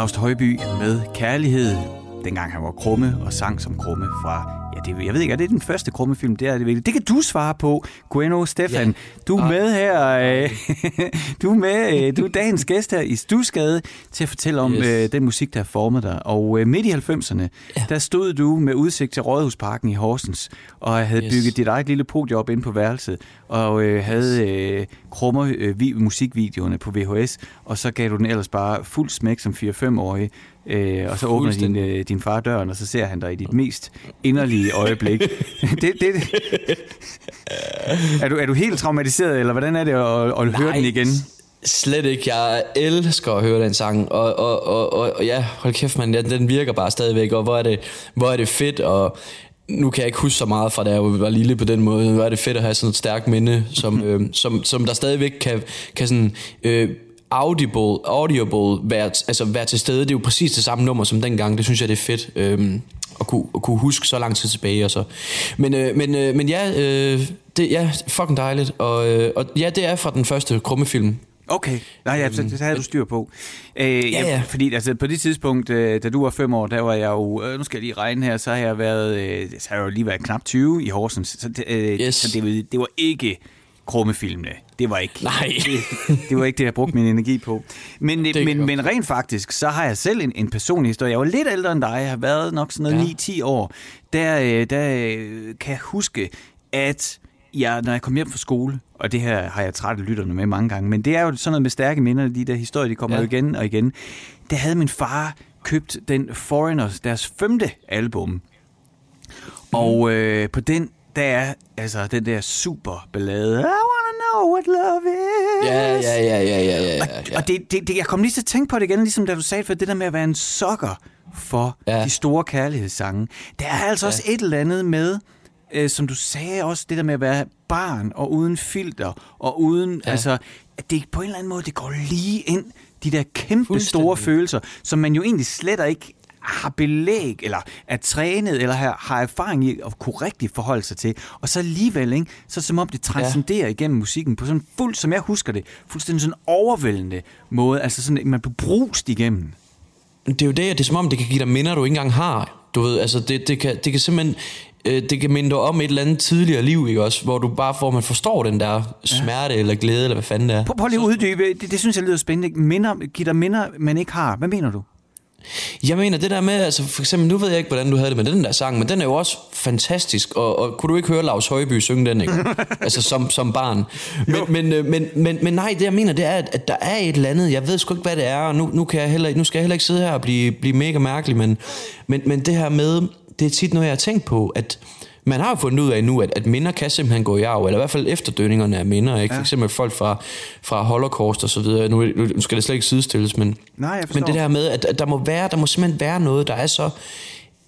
Lars Højby med Kærlighed, dengang han var Krumme og sang som Krumme fra... Ja, det, jeg ved ikke, er det den første Krumme-film? Det er det virkelig. Det kan du svare på, Gueno Stefan. Ja. Du er med her. Øh, du er med. Øh, du er dagens gæst her i Stuskade til at fortælle om yes. øh, den musik, der har formet dig. Og øh, midt i halvfemserne, ja. der stod du med udsigt til Rådhusparken i Horsens, og havde yes. bygget dit eget lille podie op inde på værelset, og øh, havde øh, Krumme øh, musikvideoerne på V H S, og så gav du den ellers bare fuld smæk som fire-fem-årig. Øh, og så åbner din, øh, din far døren, og så ser han dig i dit mest inderlige øjeblik. det, det, er, du, er du helt traumatiseret, eller hvordan er det at, at høre Nej, den igen? Slet ikke. Jeg elsker at høre den sang, og, og, og, og, og ja, hold kæft man, ja, den virker bare stadigvæk, og hvor er det, hvor er det fedt, og nu kan jeg ikke huske så meget fra da jeg var lille på den måde, hvor er det fedt at have sådan et stærkt minde, som, øh, som, som der stadigvæk kan, kan sådan... Øh, audible, audible være, altså være til stede. Det er jo præcis det samme nummer som dengang. Det synes jeg, det er fedt øhm, at, kunne, at kunne huske så lang tid tilbage. Og så. Men, øh, men, øh, men ja, øh, det ja, fucking dejligt. Og, øh, og ja, det er fra den første Krumme-film. Okay, nej, ja, så, så havde du styr på. Øh, ja, ja, fordi altså, på det tidspunkt, øh, da du var fem år, der var jeg jo, øh, nu skal jeg lige regne her, så har jeg, været, øh, så har jeg jo lige været knap tyve i Horsens. Så, øh, yes. så det, det var ikke... Krumme-filmene. Det var ikke Nej. Det, det var ikke det, jeg brugte min energi på. Men, men, men rent faktisk, så har jeg selv en, en personlig historie. Jeg var lidt ældre end dig. Jeg har været nok sådan noget ja. ni ti år. Der, der kan jeg huske, at jeg, når jeg kom hjem fra skole, og det her har jeg trættet lytterne med mange gange, men det er jo sådan noget med stærke minder, de der historier, de kommer ja. igen og igen. Der havde min far købt den Foreigners, deres femte album. Mm. Og øh, på den der er altså den der super ballade. I wanna know what love is. Ja, ja, ja, ja, ja, ja. Og, og det, det, det, jeg kom lige til at tænke på det igen, ligesom da du sagde for det der med at være en sokker for ja. de store kærlighedssange. Der er altså ja. også et eller andet med, øh, som du sagde også, det der med at være barn og uden filter og uden, ja. altså, at det på en eller anden måde, det går lige ind, de der kæmpe store følelser, som man jo egentlig slet ikke har belæg, eller er trænet, eller har, har erfaring i at kunne rigtig forholde sig til. Og så alligevel, ikke? Så som om det transcenderer ja. igennem musikken på sådan fuld, som jeg husker det, fuldstændig sådan overvældende måde, altså sådan, at man bliver bruset igennem. Det er jo det, at det er som om, det kan give dig minder, du ikke engang har. Du ved, altså det, det, kan, det kan simpelthen... det kan minde dig om et eller andet tidligere liv, ikke også? Hvor du bare får, man forstår den der smerte ja. eller glæde, eller hvad fanden det er. Prøv lige at uddybe, det, det synes jeg lyder spændende. Minder, giver dig minder, man ikke har. Hvad mener du? Jeg mener, det der med, altså for eksempel, nu ved jeg ikke, hvordan du havde det med den der sang, men den er jo også fantastisk, og, og kunne du ikke høre Lars Højby synge den, ikke? Altså som, som barn. Men, men, men, men, men nej, det jeg mener, det er, at der er et eller andet, jeg ved sgu ikke, hvad det er, og nu, nu, kan jeg heller, nu skal jeg heller ikke sidde her og blive, blive mega mærkelig, men, men, men det her med, det er tit noget, jeg har tænkt på, at man har jo fundet ud af nu, at, at minder kan simpelthen gå i arv, eller i hvert fald efterdønningerne af minder, ikke? Ja. For eksempel folk fra, fra Holocaust og så videre. Nu, nu skal det slet ikke sidestilles, men, Nej, men det der med, at, at der, må være, der må simpelthen være noget, der er så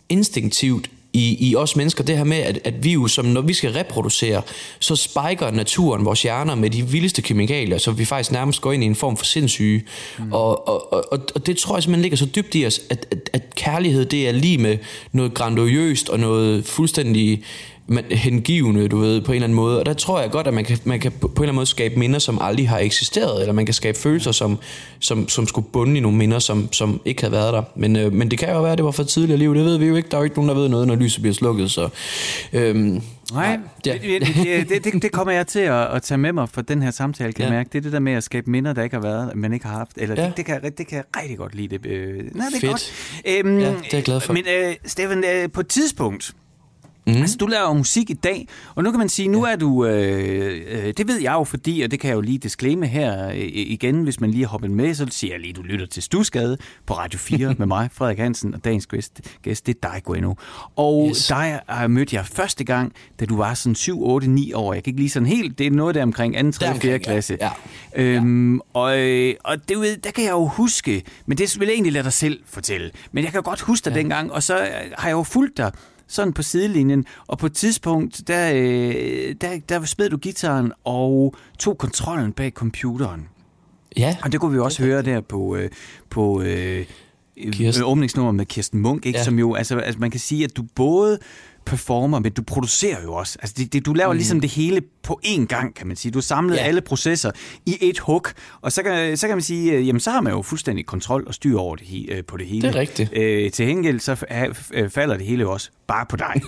instinktivt i, i os mennesker. Det her med, at, at vi jo, som, når vi skal reproducere, så spiker naturen vores hjerner med de vildeste kemikalier, så vi faktisk nærmest går ind i en form for sindssyge. Mm. Og, og, og, og det tror jeg simpelthen ligger så dybt i os, at, at, at kærlighed, det er lige med noget grandiøst og noget fuldstændig man, hengivende, du ved, på en eller anden måde. Og der tror jeg godt, at man kan, man kan på en eller anden måde skabe minder, som aldrig har eksisteret, eller man kan skabe følelser, som, som, som skulle bunde i nogle minder, som, som ikke havde været der. Men, øh, men det kan jo være, at det var for tidligere liv. Det ved vi jo ikke. Der er jo ikke nogen, der ved noget, når lyset bliver slukket. Så, øhm, Nej, ja. det, det, det, det kommer jeg til at, at tage med mig fra den her samtale, kan jeg ja. mærke. Det er det der med at skabe minder, der ikke har været, man ikke har haft. Eller ja. det, det, kan, det kan jeg rigtig godt lide. Det, øh, nej, det er godt. Øhm, ja, det er jeg glad for. Men øh, Stefan, øh, på et tidspunkt... Mm. Altså, du laver musik i dag, og nu kan man sige, nu er du, øh, øh, det ved jeg jo fordi, og det kan jeg jo lige disclaime her øh, igen, hvis man lige hopper med, så siger jeg lige, du lytter til Stuskade på Radio fire med mig, Frederik Hansen, og dagens gæst, det er dig, Gueno. Og yes. dig har jeg mødt jer første gang, da du var sådan syv, otte, ni år. Jeg kan ikke lige sådan helt, det er noget der omkring anden, tredje, fjerde klasse. Ja. Ja. Øhm, og øh, og det, der kan jeg jo huske, men det vil jeg egentlig lade dig selv fortælle, men jeg kan godt huske dig ja. dengang, og så har jeg jo fulgt dig sådan på sidelinjen, og på et tidspunkt, der, der, der sped du gitaren og tog kontrollen bag computeren. Ja. Og det kunne vi også høre der på, på øh, åbningsnummeret med Kirsten Munk, ikke? Ja. Som jo, altså, altså man kan sige, at du både performer, men du producerer jo også. Altså, det, det, du laver mm. ligesom det hele på én gang, kan man sige. Du har samlet yeah. alle processer i et hug, og så kan, så kan man sige, jamen så har man jo fuldstændig kontrol og styr over det he, på det hele. Det er rigtigt. Æ, til hengæld, så falder det hele også bare på dig.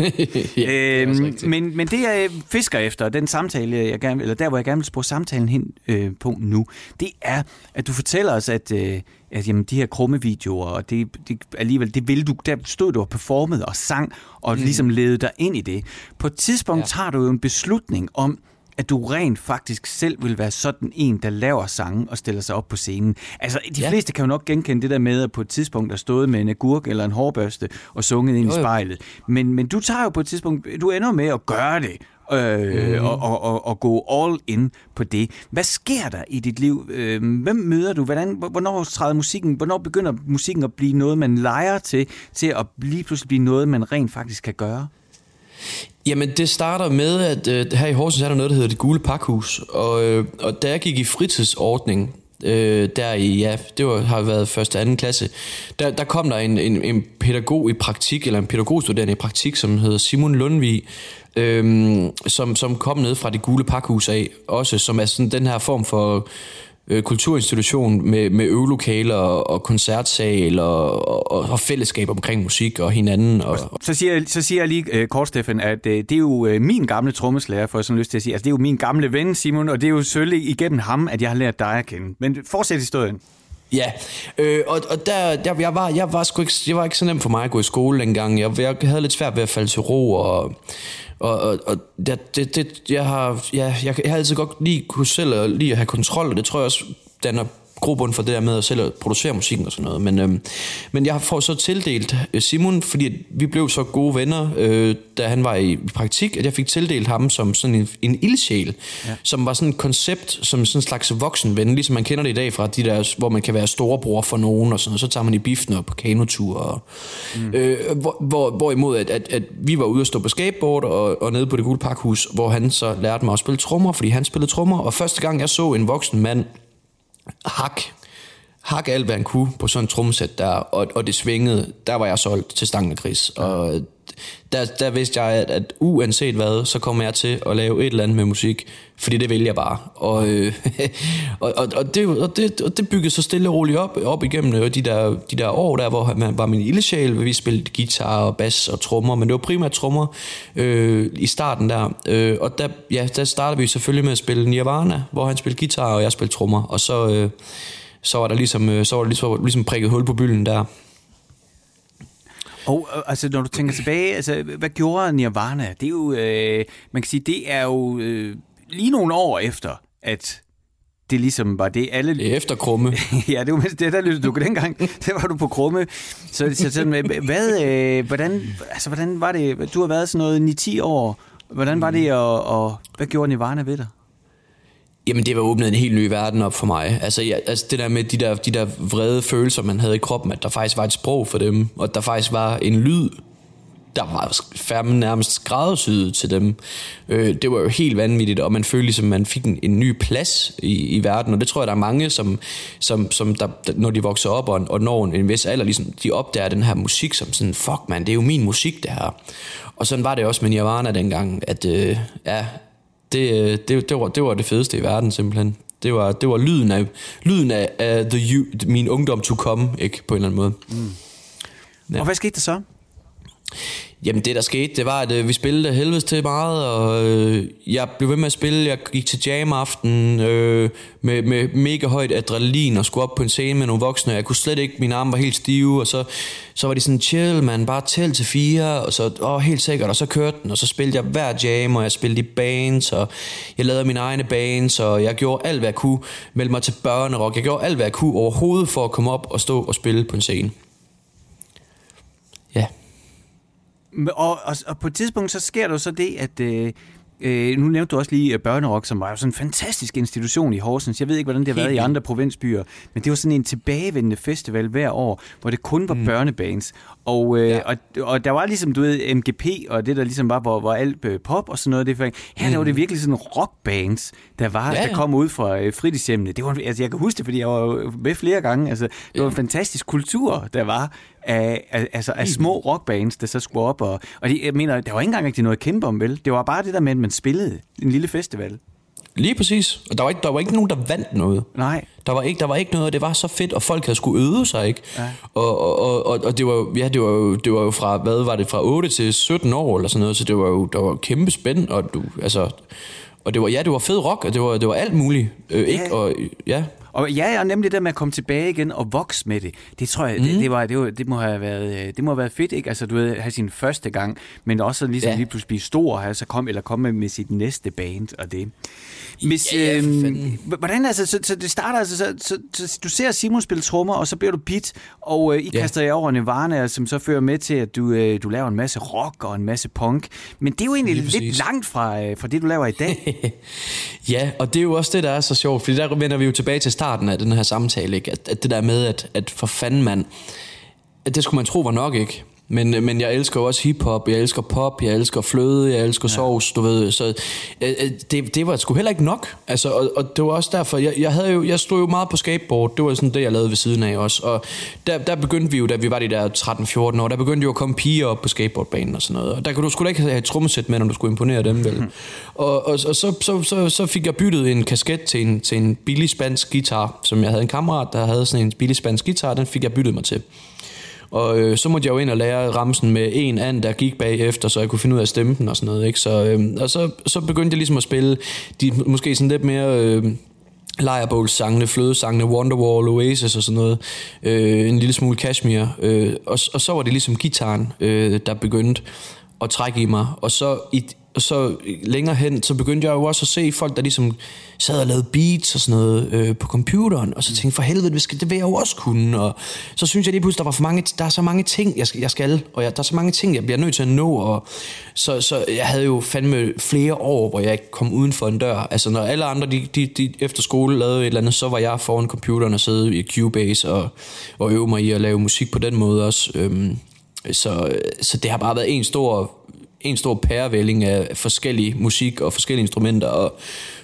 ja, Æ, det men, men det, jeg fisker efter, den samtale, jeg gerne, eller der, hvor jeg gerne vil spore samtalen hen øh, på nu, det er, at du fortæller os, at øh, at jamen, de her Krumme-videoer, og det, det, alligevel, det ville du, der stod du og performede og sang, og mm. ligesom ledede dig ind i det. På et tidspunkt ja. tager du jo en beslutning om, at du rent faktisk selv vil være sådan en, der laver sange og stiller sig op på scenen. Altså, de ja. fleste kan jo nok genkende det der med, at på et tidspunkt der stod med en agurk eller en hårbørste og sunget ind jo, i spejlet. Men, men du tager jo på et tidspunkt, du ender med at gøre det, Øh, mm. og, og, og, og gå all in på det. Hvad sker der i dit liv? Hvem møder du? Hvordan, hvornår træder musikken? Hvornår begynder musikken at blive noget, man leger til, til at lige pludselig blive noget, man rent faktisk kan gøre? Jamen, det starter med, at øh, her i Horsens er der noget, der hedder Det Gule Pakhus. Og, øh, og da jeg gik i fritidsordning, øh, der i, ja, det var, har været første og anden klasse, der, der kom der en, en, en pædagog i praktik, eller en pædagogstuderende i praktik, som hedder Simon Lundvig, Øhm, som, som kom ned fra Det Gule Pakhus af også, som er sådan den her form for øh, kulturinstitution med, med øvelokaler og, og koncertsaler og, og, og fællesskab omkring musik og hinanden. Og, og så, siger jeg, så siger jeg lige øh, kort, Stefan, at øh, det er jo øh, min gamle trommeslager, for jeg sådan lyst til at sige, altså det er jo min gamle ven, Simon, og det er jo selvfølgelig igennem ham, at jeg har lært dig at kende. Men fortsæt historien. Ja, øh, og, og der, der jeg var, jeg var sgu ikke, det var ikke så nemt for mig at gå i skole dengang. Jeg, jeg havde lidt svært ved at falde til ro, og, og, og, og det, det, det, jeg har, jeg, jeg, jeg har altid godt lige kunne selv lige at have kontrol, og det tror jeg også danner grobund for det der med at selv producere musikken og sådan noget. Men, øh, men jeg får så tildelt Simon, fordi vi blev så gode venner, øh, da han var i praktik, at jeg fik tildelt ham som sådan en, en ildsjæl, ja. som var sådan et koncept, som sådan en slags voksenven, ligesom man kender det i dag fra de der, hvor man kan være storebror for nogen og sådan noget. Så tager man i biffen og på kanotur. Og, mm. øh, hvor, hvor, hvorimod, at, at, at vi var ude at stå på skateboard og, og nede på Det Gule Pakhus, hvor han så lærte mig at spille trommer, fordi han spillede trommer. Og første gang, jeg så en voksen mand hak, hak alt hvad han kunne på sådan en trommesæt der, og, og det svingede, der var jeg solgt til Stangen og Chris, og der, der vidste jeg, at, at uanset hvad, så kommer jeg til at lave et eller andet med musik, fordi det vælger jeg bare, og, øh, og, og, og, det, og, det, og det byggede så stille og roligt op, op igennem de der, de der år der, hvor man var min ildsjæl. Vi spillede guitar og bass og trommer, men det var primært trommer øh, i starten der, øh, og der, ja, der startede vi selvfølgelig med at spille Nirvana, hvor han spillede guitar og jeg spillede trommer, og så, øh, så var der ligesom, så var der ligesom, ligesom prikket hul på bylden der. Og oh, altså når du tænker tilbage, altså hvad gjorde Nirvana? Det er jo øh, man kan sige, det er jo øh, lige nogle år efter, at det ligesom var det alle efter Krumme. ja, det var det der lyttede du dengang. Der var du på Krumme. Så så sådan, hvad øh, hvordan altså hvordan var det? Du har været sådan noget ni ti år. Hvordan var det, og, og hvad gjorde Nirvana ved dig? Jamen, det var åbnet en helt ny verden op for mig. Altså, ja, altså det der med de der, de der vrede følelser, man havde i kroppen, at der faktisk var et sprog for dem, og der faktisk var en lyd, der var færdig nærmest skræddersyet til dem. Øh, det var jo helt vanvittigt, og man følte ligesom, man fik en, en ny plads i, i verden, og det tror jeg, der er mange, som, som, som der, når de vokser op, og, og når en vis alder, ligesom, de opdager den her musik, som sådan, fuck man, det er jo min musik, det her. Og sådan var det også med Nirvana dengang, at øh, ja... Det, det, det, var, det var det fedeste i verden, simpelthen. Det var, det var lyden af, lyden af uh, the you, min ungdom to come, ikke, på en eller anden måde. Mm. Ja. Og hvad skete der så? Jamen, det der skete, det var, at øh, vi spillede helvedes til meget, og øh, jeg blev ved med at spille. Jeg gik til jam-aften øh, med, med mega højt adrenalin og skulle op på en scene med nogle voksne. Jeg kunne slet ikke, mine arme var helt stive, og så, så var de sådan, chill, man, bare tæl til fire, og så, åh, helt sikkert, og så kørte den, og så spillede jeg hver jam, og jeg spillede i bands, og jeg lavede mine egne bands, og jeg gjorde alt, hvad jeg kunne, meldte mig til Børnerok, jeg gjorde alt, hvad jeg kunne overhovedet for at komme op og stå og spille på en scene. Ja. Og, og, og på et tidspunkt, så sker der jo så det, at øh, Øh, nu nævnte du også lige Børnerok, som var jo sådan en fantastisk institution i Horsens. Jeg ved ikke, hvordan det har været i andre provinsbyer, men det var sådan en tilbagevendende festival hver år, hvor det kun var mm. børnebands. Og, øh, ja. og, og der var ligesom, du ved, M G P og det, der ligesom var, hvor, hvor alt øh, pop og sådan noget. Det, her mm. der var det virkelig sådan rockbands, der var, ja, ja. der kom ud fra øh, fritidshjemmene. Det var, altså, jeg kan huske det, fordi jeg var med flere gange. Altså, det var en fantastisk kultur, der var. Af, af, altså af små rockbands, der så skulle op, og, og de, jeg mener, der var ikke engang rigtig noget at kæmpe om, vel? Det var bare det der med, at man spillede en lille festival. Lige præcis. Og der var ikke, der var ikke nogen, der vandt noget. Nej. Der var ikke, der var ikke noget, og det var så fedt, og folk havde skulle øde sig, ikke? Ja. Og, og, og, og det var, ja, det var, det var jo fra, hvad var det, fra otte til sytten år, eller sådan noget, så det var jo, der var kæmpe spænd, og du, altså, og det var, ja, det var fed rock, og det var, det var alt muligt, øh, ikke? Ja. Og, ja. Og ja, og nemlig det der med at komme tilbage igen og vokse med det. Det tror jeg, mm. det, det, var, det, var, det må have været, det må have været fedt, ikke? Altså, du ved, have sin første gang, men også ligesom ja. lige pludselig blive stor, altså kom eller komme med sit næste band og det. Hvis, ja, øhm, hvordan altså, så, så det starter altså, så, så, så du ser Simon spille trommer, og så bliver du beat, og øh, I ja. kaster jer over Nirvana, som så fører med til, at du, øh, du laver en masse rock og en masse punk. Men det er jo egentlig lidt langt fra, øh, fra det, du laver i dag. Ja, og det er jo også det, der er så sjovt, fordi der vender vi jo tilbage til starten af den her samtale, ikke? At, at det der med, at, at for fanden man, at det skulle man tro var nok, ikke? Men, men jeg elsker jo også hiphop, jeg elsker pop, jeg elsker fløde, jeg elsker ja. sovs, du ved. Så det, det var sgu heller ikke nok. Altså, og, og det var også derfor, jeg, jeg, havde jo, jeg stod jo meget på skateboard, det var sådan det, jeg lavede ved siden af også. Og der, der begyndte vi jo, da vi var de der tretten fjorten år, der begyndte jo at komme piger op på skateboardbanen og sådan noget. Og der kunne du sgu da ikke have et trommesæt med, når du skulle imponere dem, vel. Mm. Og, og, og så, så, så, så fik jeg byttet en kasket til en, til en billig spansk guitar, som jeg havde en kammerat, der havde sådan en billig spansk guitar, den fik jeg byttet mig til. Og øh, så måtte jeg jo ind og lære ramsen med en and, der gik bagefter, så jeg kunne finde ud af at stemme den og sådan noget, ikke? Så, øh, og så, så begyndte jeg ligesom at spille de måske sådan lidt mere øh, lejrebålssangene, flødesangene, Wonderwall, Oasis og sådan noget. Øh, en lille smule Kashmir. Øh, og, og så var det ligesom gitaren, øh, der begyndte at trække i mig. Og så, i, og så længere hen, så begyndte jeg jo også at se folk, der ligesom sad og lavede beats og sådan noget øh, på computeren, og så tænkte, for helvede, det vil jeg jo også kunne, og så synes jeg lige pludselig, der var for mange, der er så mange ting, jeg skal, jeg skal og jeg, der er så mange ting, jeg bliver nødt til at nå, og så, så jeg havde jo fandme flere år, hvor jeg ikke kom uden for en dør, altså når alle andre, de, de, de efter skole lavede et eller andet, så var jeg foran computeren og sidde i Cubase og, og øve mig i at lave musik på den måde også, øhm, så, så det har bare været en stor en stor pærevælling af forskellige musik og forskellige instrumenter og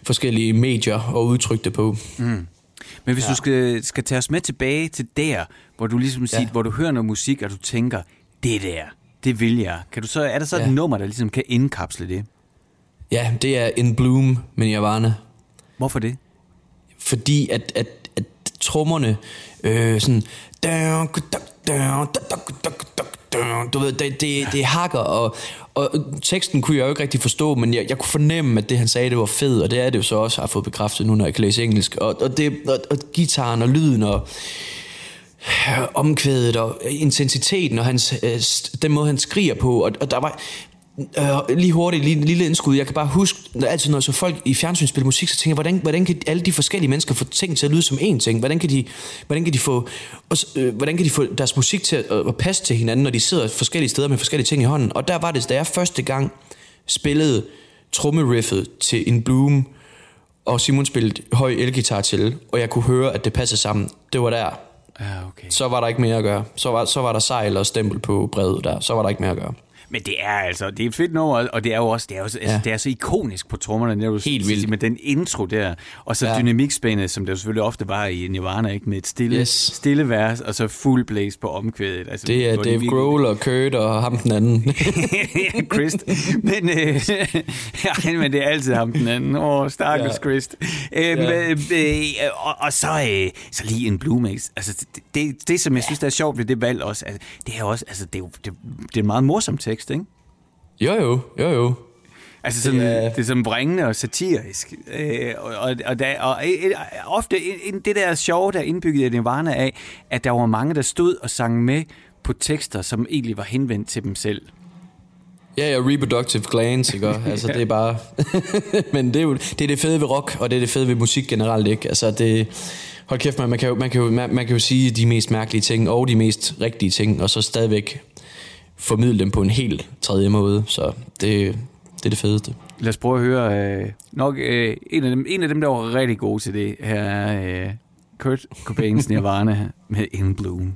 forskellige medier og udtryk det på. Mm. Men hvis ja. du skal, skal tage os med tilbage til der, hvor du ligesom siger, ja. hvor du hører noget musik, og du tænker, det der, det vil jeg. Kan du så, er der så ja. et nummer, der ligesom kan indkapsle det? Ja, det er In Bloom med Nirvana. Hvorfor det? Fordi at, at, at trommerne øh, sådan... Du ved, det, det, det hakker, og, og teksten kunne jeg jo ikke rigtig forstå, men jeg, jeg kunne fornemme, at det han sagde, det var fedt, og det er det jo så også, jeg har fået bekræftet nu, når jeg kan læse engelsk, og, og, det, og, og gitaren og lyden og øh, omkvædet og intensiteten og hans, øh, den måde, han skriger på, og, og der var... Uh, lige hurtigt, lige lille indskud. Jeg kan bare huske, altid når så folk i fjernsyn spiller musik, så tænker jeg, hvordan, hvordan kan alle de forskellige mennesker få ting til at lyde som én ting? Hvordan kan de, hvordan kan de, få, også, øh, hvordan kan de få deres musik til at, at passe til hinanden, når de sidder forskellige steder med forskellige ting i hånden? Og der var det, da jeg første gang spillede trommeriffet til In Bloom, og Simon spillede høj elgitar til, og jeg kunne høre, at det passede sammen. Det var der. Ah, okay. Så var der ikke mere at gøre. Så var, så var der sejl og stempel på brevet der. Så var der ikke mere at gøre. Men det er altså, det er et fedt nummer, og det er jo også, det er, jo, altså, ja. det er så ikonisk på trommerne, når du helt vildt. Med den intro der, og så ja. dynamikspændet, som der selvfølgelig ofte var i Nirvana, ikke, med et stille, yes. stille vers, og så full blaze på omkvædet. Altså, det er Dave Grohl og Kurt og ham den anden. Christ. Men, øh, ja, men det er altid ham den anden. Åh, oh, stakkels ja. Christ. Æm, ja. øh, øh, og, og så, øh, så lige En Bloom, ikke? Altså, det, det, det, som jeg synes, der er sjovt ved det valg også, altså, det er også, altså, det er, det, det er meget morsomt tekst. Ikke? Jo jo, jo jo. Altså sådan, det, er... det er sådan brængende og satirisk. Øh, og, og, og, der, og øh, ofte det der sjove, der indbygget i Nirvana af, at der var mange, der stod og sang med på tekster, som egentlig var henvendt til dem selv. Ja, ja, reproductive glands, ikke? Altså det er bare... Men det er jo det, er det fede ved rock, og det er det fede ved musik generelt, ikke? Altså det... Hold kæft, man, man, kan jo, man, kan jo, man, man kan jo sige de mest mærkelige ting, og de mest rigtige ting, og så stadigvæk... formidle dem på en helt tredje måde, så det, det er det fedeste. Lad os prøve at høre øh, nok øh, en, af dem, en af dem, der var rigtig god til det her, er øh, Kurt Cobains Nirvana med In Bloom.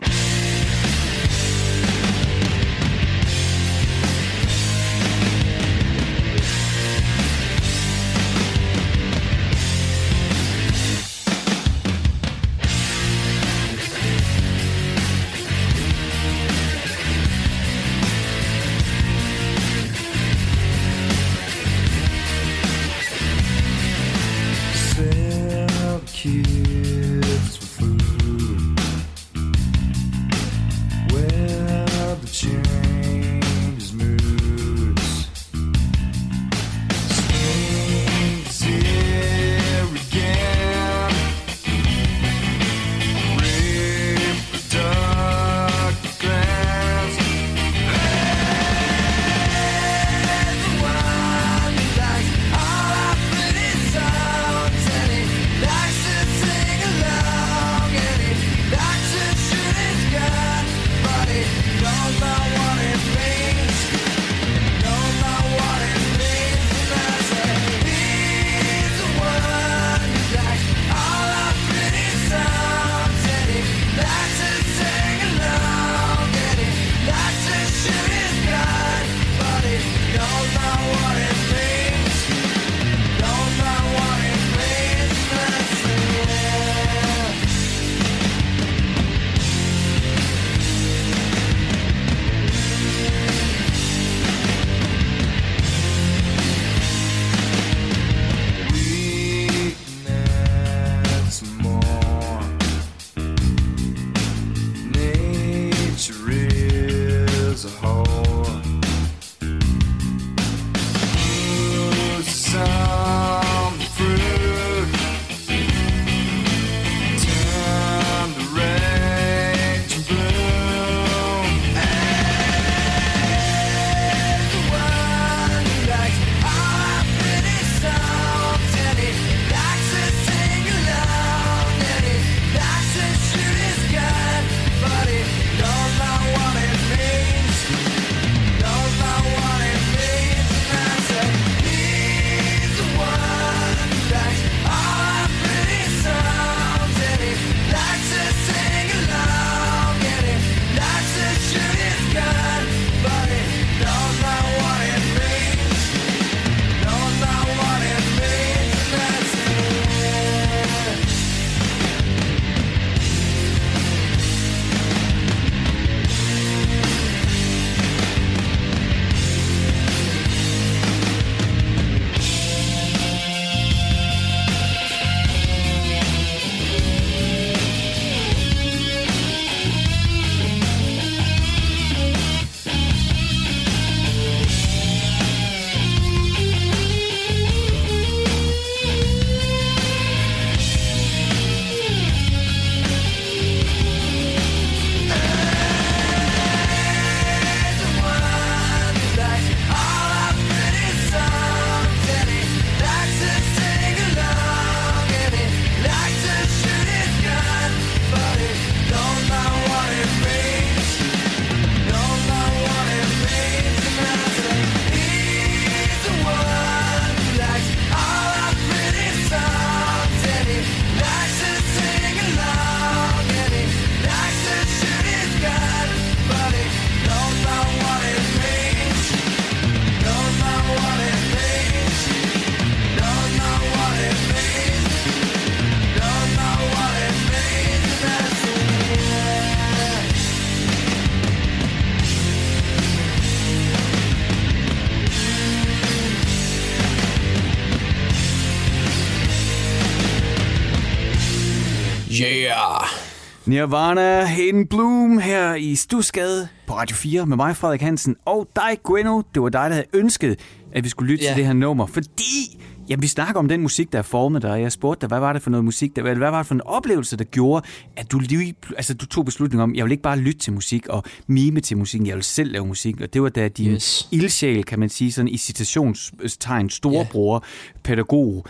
Nirvana, In Bloom her i Stuskade på Radio fire med mig, Frederik Hansen, og dig, Gueno. Det var dig, der havde ønsket, at vi skulle lytte yeah. til det her nummer, fordi jamen, vi snakker om den musik, der er formet dig. Jeg spurgte dig, hvad var det for noget musik, der, hvad var det for en oplevelse, der gjorde, at du, lige, altså, du tog beslutningen om, jeg vil ikke bare lytte til musik og mime til musikken, jeg vil selv lave musik, og det var da din yes. ildsjæl, kan man sige, sådan i citationstegn, storebror, yeah. pædagog,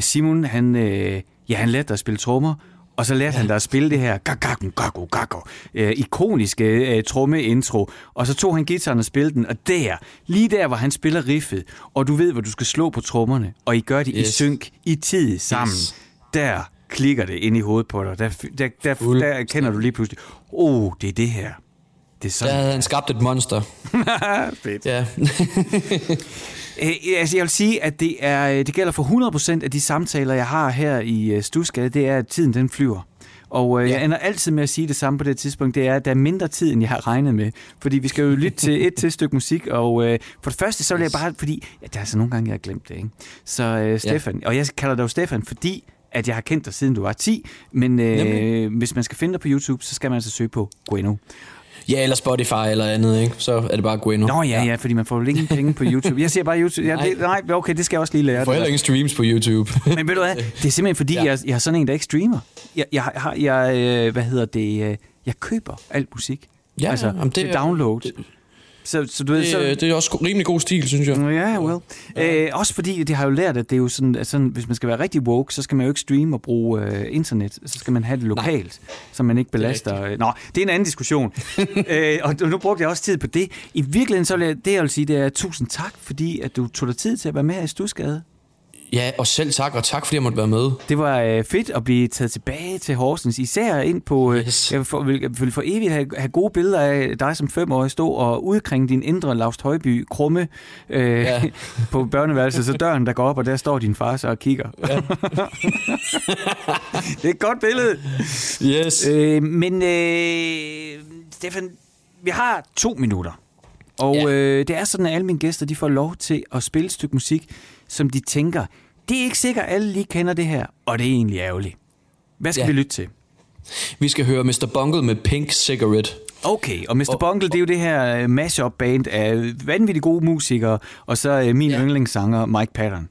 Simon, han, ja, han lærte dig at spille trommer, Og så lærte ja. han der at spille det her gagakken, gaggo, gaggo, øh, ikoniske øh, trommeintro. Og så tog han guitaren og spillede den, og der, lige der, hvor han spiller riffet, og du ved, hvor du skal slå på trommerne, og I gør det yes. i synk, i tid sammen. Yes. Der klikker det ind i hovedet på dig. Der, der, der, der, der kender du lige pludselig, åh, oh, det er det her. Det er sådan, der havde han skabt et monster. Fedt. Ja. (laughs) Altså, jeg vil sige, at det, er, det gælder for hundrede procent af de samtaler, jeg har her i Stuskade, det er, at tiden den flyver. Og øh, jeg ender altid med at sige det samme på det tidspunkt, det er, at der er mindre tid, end jeg har regnet med. Fordi vi skal jo lytte til et til stykke musik, og øh, for det første, så vil jeg bare... Fordi, ja, der er altså nogle gange, jeg har glemt det, ikke? Så øh, Stefan, ja. og jeg kalder dig jo Stefan, fordi at jeg har kendt dig, siden du var ti, men øh, hvis man skal finde dig på YouTube, så skal man altså søge på Gueno. Ja, eller Spotify eller andet, ikke? Så er det bare Gueno. Nå ja, ja, fordi man får jo ingen penge på YouTube. Jeg siger bare YouTube. Ja, det, nej, okay, det skal jeg også lige lære. Jeg får heller ingen streams på YouTube. Men ved du hvad, det er simpelthen fordi, ja. jeg, jeg er sådan en, der ikke streamer. Jeg, jeg, jeg, jeg, hvad hedder det, jeg køber alt musik. Ja, altså, jamen, det er download. Det, så, så, du ved, så, det, det er også rimelig god stil, synes jeg. Ja, well. Ja. Øh, også fordi, det har jo lært, at det er jo sådan, sådan, hvis man skal være rigtig woke, så skal man jo ikke streame og bruge øh, internet. Så skal man have det lokalt, nej. Så man ikke belaster. Det Nå, det er en anden diskussion. øh, og nu brugte jeg også tid på det. I virkeligheden, så vil jeg, det jeg vil sige, det er tusind tak, fordi at du tog dig tid til at være med i Stuskade. Ja, og selv tak, og tak fordi jeg måtte være med. Det var øh, fedt at blive taget tilbage til Horsens, især ind på... Øh, yes. Jeg vil, vil for evigt have, have gode billeder af dig som femårig stå og udkring din indre Lars Højby, Krumme, øh, ja. på børneværelset, så døren der går op, og der står din far så og kigger. Ja. Det er et godt billede. Yes. Øh, men øh, Stefan, vi har to minutter, og ja. øh, det er sådan, at alle mine gæster de får lov til at spille et stykke musik, som de tænker, det er ikke sikkert, at alle lige kender det her, og det er egentlig ærgerligt. Hvad skal ja. vi lytte til? Vi skal høre mister Bungle med Pink Cigarette. Okay, og mister Og, Bungle, det er jo det her mashup-band af vanvittigt gode musikere, og så min ja. yndlingssanger Mike Patton.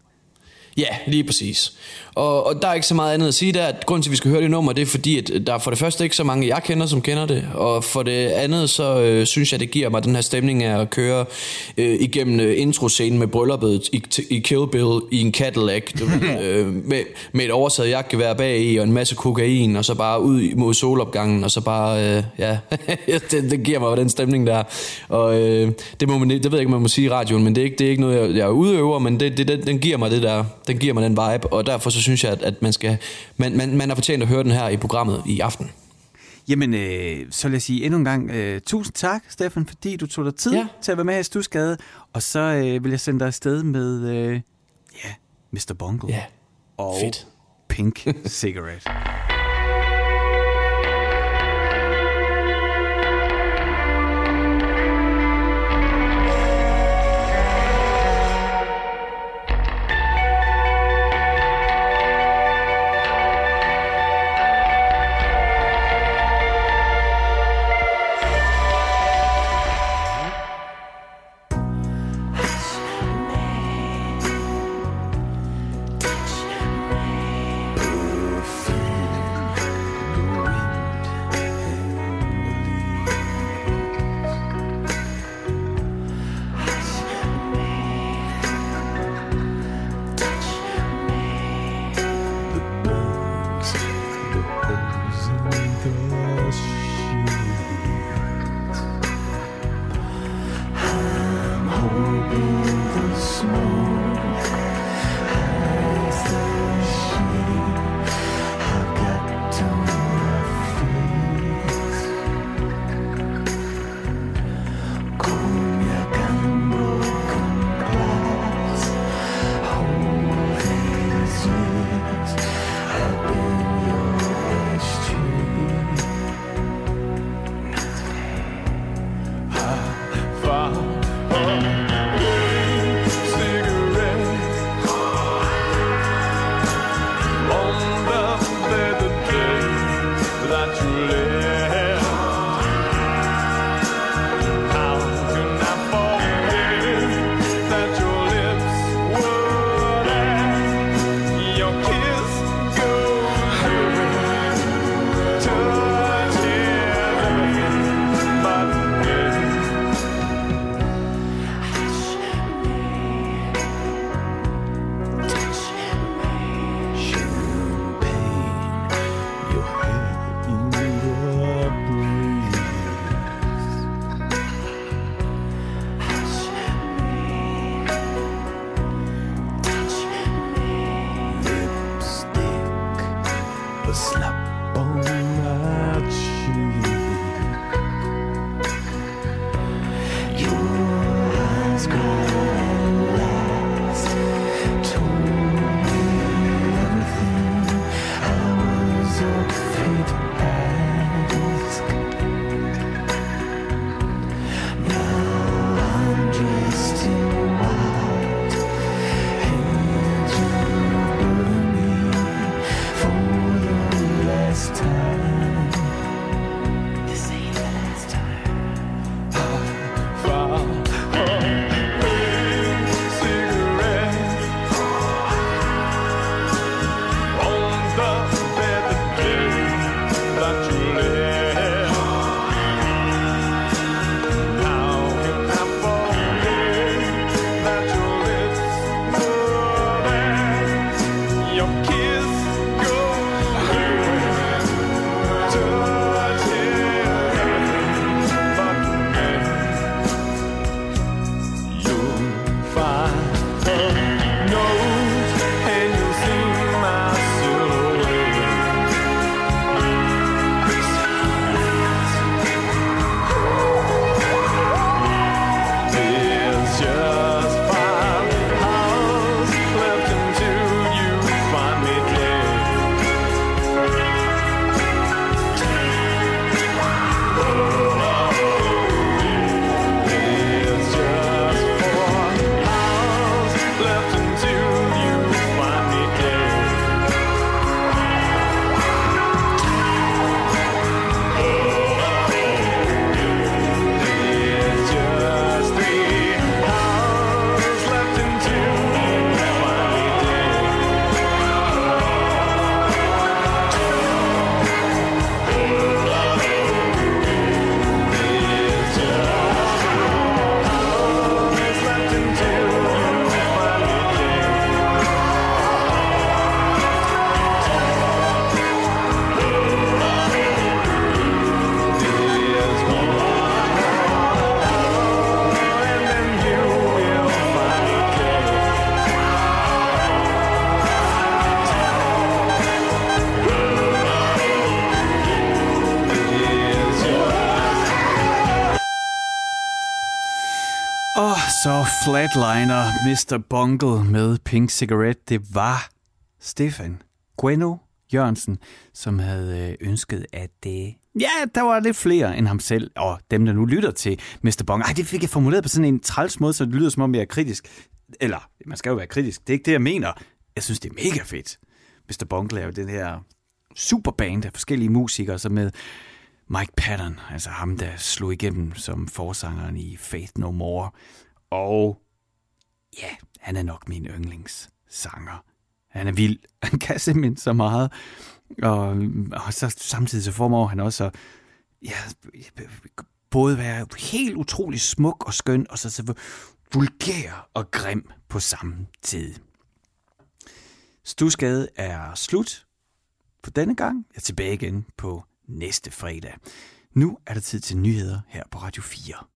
Ja, lige præcis. Og, og der er ikke så meget andet at sige der. Grunden til, at vi skal høre det nummer, det er fordi, at der for det første ikke så mange, jeg kender, som kender det. Og for det andet, så øh, synes jeg, det giver mig den her stemning af at køre øh, igennem øh, introscenen med brylluppet i, t- i Kill Bill i en Cadillac. øh, med, med et oversaget jagtgevær bagi og en masse kokain, og så bare ud mod solopgangen, og så bare, øh, ja, det, det giver mig den stemning der. Og øh, det, må man, det ved jeg ikke, man må sige i radioen, men det er ikke, det er ikke noget, jeg, jeg udøver, men det, det, den, den giver mig det der. Den giver mig den vibe, og derfor så synes jeg, at, at man skal man, man, man er fortjent at høre den her i programmet i aften. Jamen, øh, så vil jeg sige endnu en gang, øh, tusind tak, Stefan, fordi du tog dig tid ja. til at være med i Stuskade, og så øh, vil jeg sende dig afsted med øh, yeah, mister Bungle yeah. og Fedt. Pink Cigarette. Flatliner, mister Bungle med Pink Cigarette. Det var Stefan Gueno Jørgensen, som havde ønsket, at det... Ja, der var lidt flere end ham selv, og dem, der nu lytter til mister Bungle. Ej, det fik jeg formuleret på sådan en træls måde, så det lyder som om jeg er kritisk. Eller, man skal jo være kritisk. Det er ikke det, jeg mener. Jeg synes, det er mega fedt. mister Bungle er jo den her superband af forskellige musikere, så med Mike Patton, altså ham, der slog igennem som forsangeren i Faith No More. Og ja, han er nok min yndlingssanger. Han er vild. Han kan simpelthen så meget. Og, og så, samtidig så formår han også at, ja, både være helt utrolig smuk og skøn, og så, så vulgær og grim på samme tid. Stuskade er slut for denne gang. Jeg er tilbage igen på næste fredag. Nu er der tid til nyheder her på Radio fire.